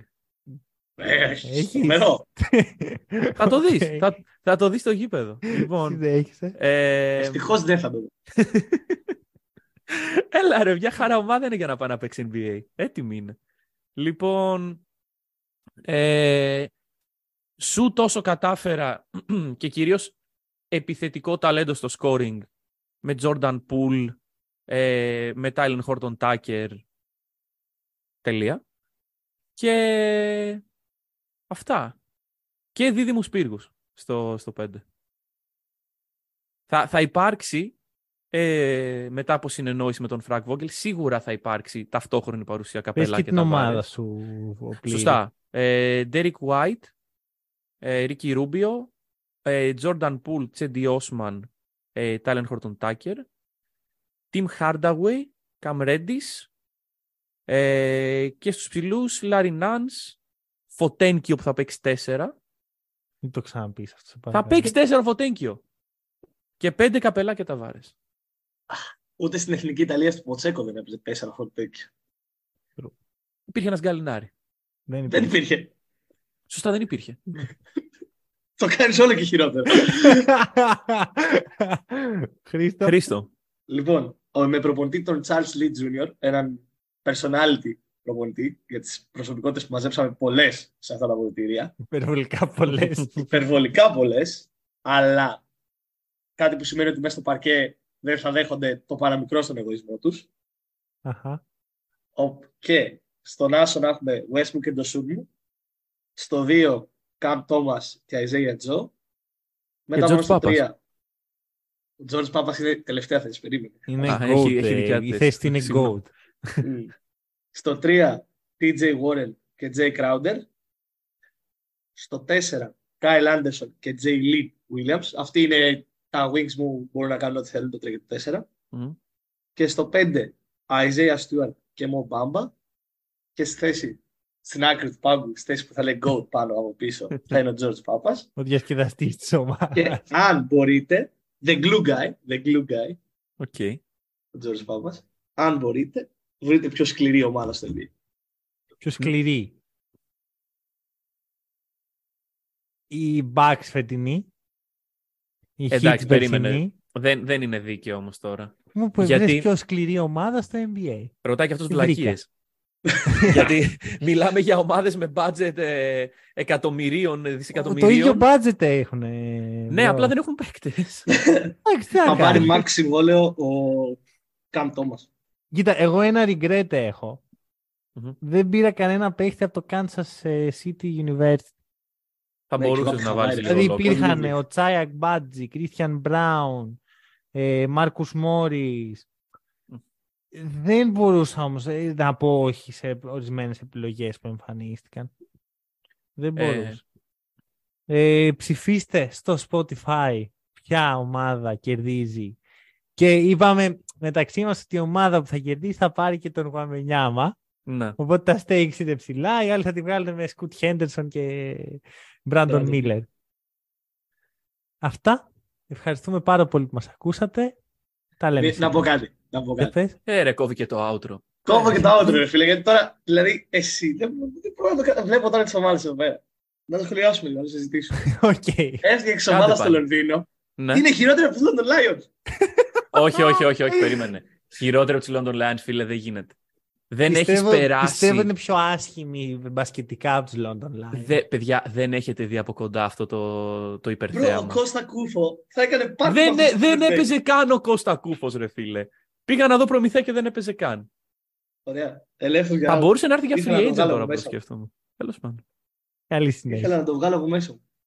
Μερό. Θα το δεις. Θα το δεις στο γήπεδο. Λοιπόν, ευτυχώς δεν θα το δω. Έλα ρε, μια χαρά ομάδα είναι για να πάει να παίξει NBA. Έτοιμη είναι. Λοιπόν, σου τόσο κατάφερα και κυρίως επιθετικό ταλέντο στο scoring με Jordan Poole, με Talentum Horton-Tucker. Τελεία. Και αυτά. Και δίδυμους πύργους στο 5. Θα υπάρξει, μετά από συνεννόηση με τον Frank Vogel, σίγουρα θα υπάρξει ταυτόχρονη παρουσία Καπελά και την ομάδα σου. Σωστά. Derrick White, Ricky Rubio, Jordan Poole, Cedi Osman, Talentum Horton-Tucker, Tim Hardaway, Cam Reddish, και στους ψηλούς Larry Nance, Fontecchio που θα παίξει 4. Μην το ξαναπείς αυτό. Θα παίξει 4 Fontecchio και 5 Καπελά και Ταβάρες. Ούτε στην Εθνική Ιταλία στο Ποτσέκο δεν έπαιζε 4 Fontecchio. Υπήρχε ένας Γκαλινάρι. Δεν υπήρχε. Σωστά, δεν υπήρχε. Το κάνεις όλο και χειρότερο. Χρήστο. Λοιπόν, με προπονητή τον Charles Lee Jr., έναν personality προπονητή, για τις προσωπικότητες που μαζέψαμε πολλές σε αυτά τα αποδυτήρια. Υπερβολικά πολλές. Αλλά κάτι που σημαίνει ότι μέσα στο παρκέ δεν θα δέχονται το παραμικρό στον εγωισμό τους. Αχα. Και στον άσο να έχουμε Westbrook και Ντοσούγκλου. Στο 2 Cam Thomas και Isaiah Joe. Μετά πάμε στο 3. Ο George Papas είναι τελευταία θέση, περίμενε. Η θέση είναι goat. Στο 3 TJ Warren και Jay Crowder. Στο 4 Kyle Anderson και Jay Lee Williams. Αυτοί είναι τα wings μου, μπορούν να κάνουν ό,τι θέλουν το 3 και το 4. Και στο 5 Isaiah Stewart και Mo Bamba. Και στη θέση, στην άκρη του πάγκου, στη θέση που θα λέει go πάνω από πίσω, θα είναι ο George Papas, ο διασκεδαστής της ομάδας. Και αν μπορείτε, the glue guy, okay, ο George Papas, αν μπορείτε, βρείτε πιο σκληρή ομάδα στο NBA. Πιο σκληρή. Η Bucks φετινή. Η Heat περίμενε. Δεν είναι δίκαιο όμως τώρα. Μου πω βρες πιο σκληρή ομάδα στο NBA. Ρωτάει και αυτός βλακίες. Γιατί μιλάμε για ομάδες με budget εκατομμυρίων, δισεκατομμυρίων. Το ίδιο budget έχουν. Ναι, απλά δεν έχουν παίκτες. Θα πάρει max συμβόλαιο ο Cam Thomas. Κοίτα, εγώ ένα regret έχω. Δεν πήρα κανένα παίχτη από το Kansas City University. Θα μπορούσες να βάλεις. Δηλαδή υπήρχαν ο Τσάι Μπάτζι, Christian Brown, Μάρκους Μόρις. Δεν μπορούσα όμως να πω όχι σε ορισμένες επιλογές που εμφανίστηκαν. Δεν μπορούσα. Ψηφίστε στο Spotify ποια ομάδα κερδίζει. Και είπαμε μεταξύ μας ότι η ομάδα που θα κερδίσει θα πάρει και τον Γουαμενιάμα. Ναι. Οπότε τα stakes είναι ψηλά. Οι άλλοι θα τη βγάλουν με Σκουτ Χέντερσον και Μπράντον Μίλλερ. Αυτά. Ευχαριστούμε πάρα πολύ που μας ακούσατε. Τα λέμε. Να πω κάτι. Κόβει και το outro. Κόβω και το outro, ρε φίλε. Γιατί τώρα, δηλαδή, εσύ δεν μπορώ να το βλέπω τώρα τις ομάδες εδώ πέρα. Να το σχολιάσουμε λίγο, να το συζητήσουμε. Έφτιαξε ομάδα στο Λονδίνο. Είναι χειρότερα από τους London Lions. Όχι, περίμενε. Χειρότερα από τους London Lions, φίλε, δεν γίνεται. Δεν έχει περάσει. Πιστεύω είναι πιο άσχημη μπασκετικά από τους London Lions. Παιδιά, δεν έχετε δει από κοντά αυτό το υπερθέαμα. Μπρο, ο Κώστα Κούφο θα έκανε πάρα πολύ. Δεν έπαιζε καν ο Κώστα Κούφος, ρε φίλε. Πήγα να δω Προμηθέα και δεν έπαιζε καν. Ωραία. Θα μπορούσε να έρθει για free agent τώρα που σκέφτομαι. Τέλος πάντων. Καλή συνέχεια. Ήθελα να το βγάλω από μέσα μου.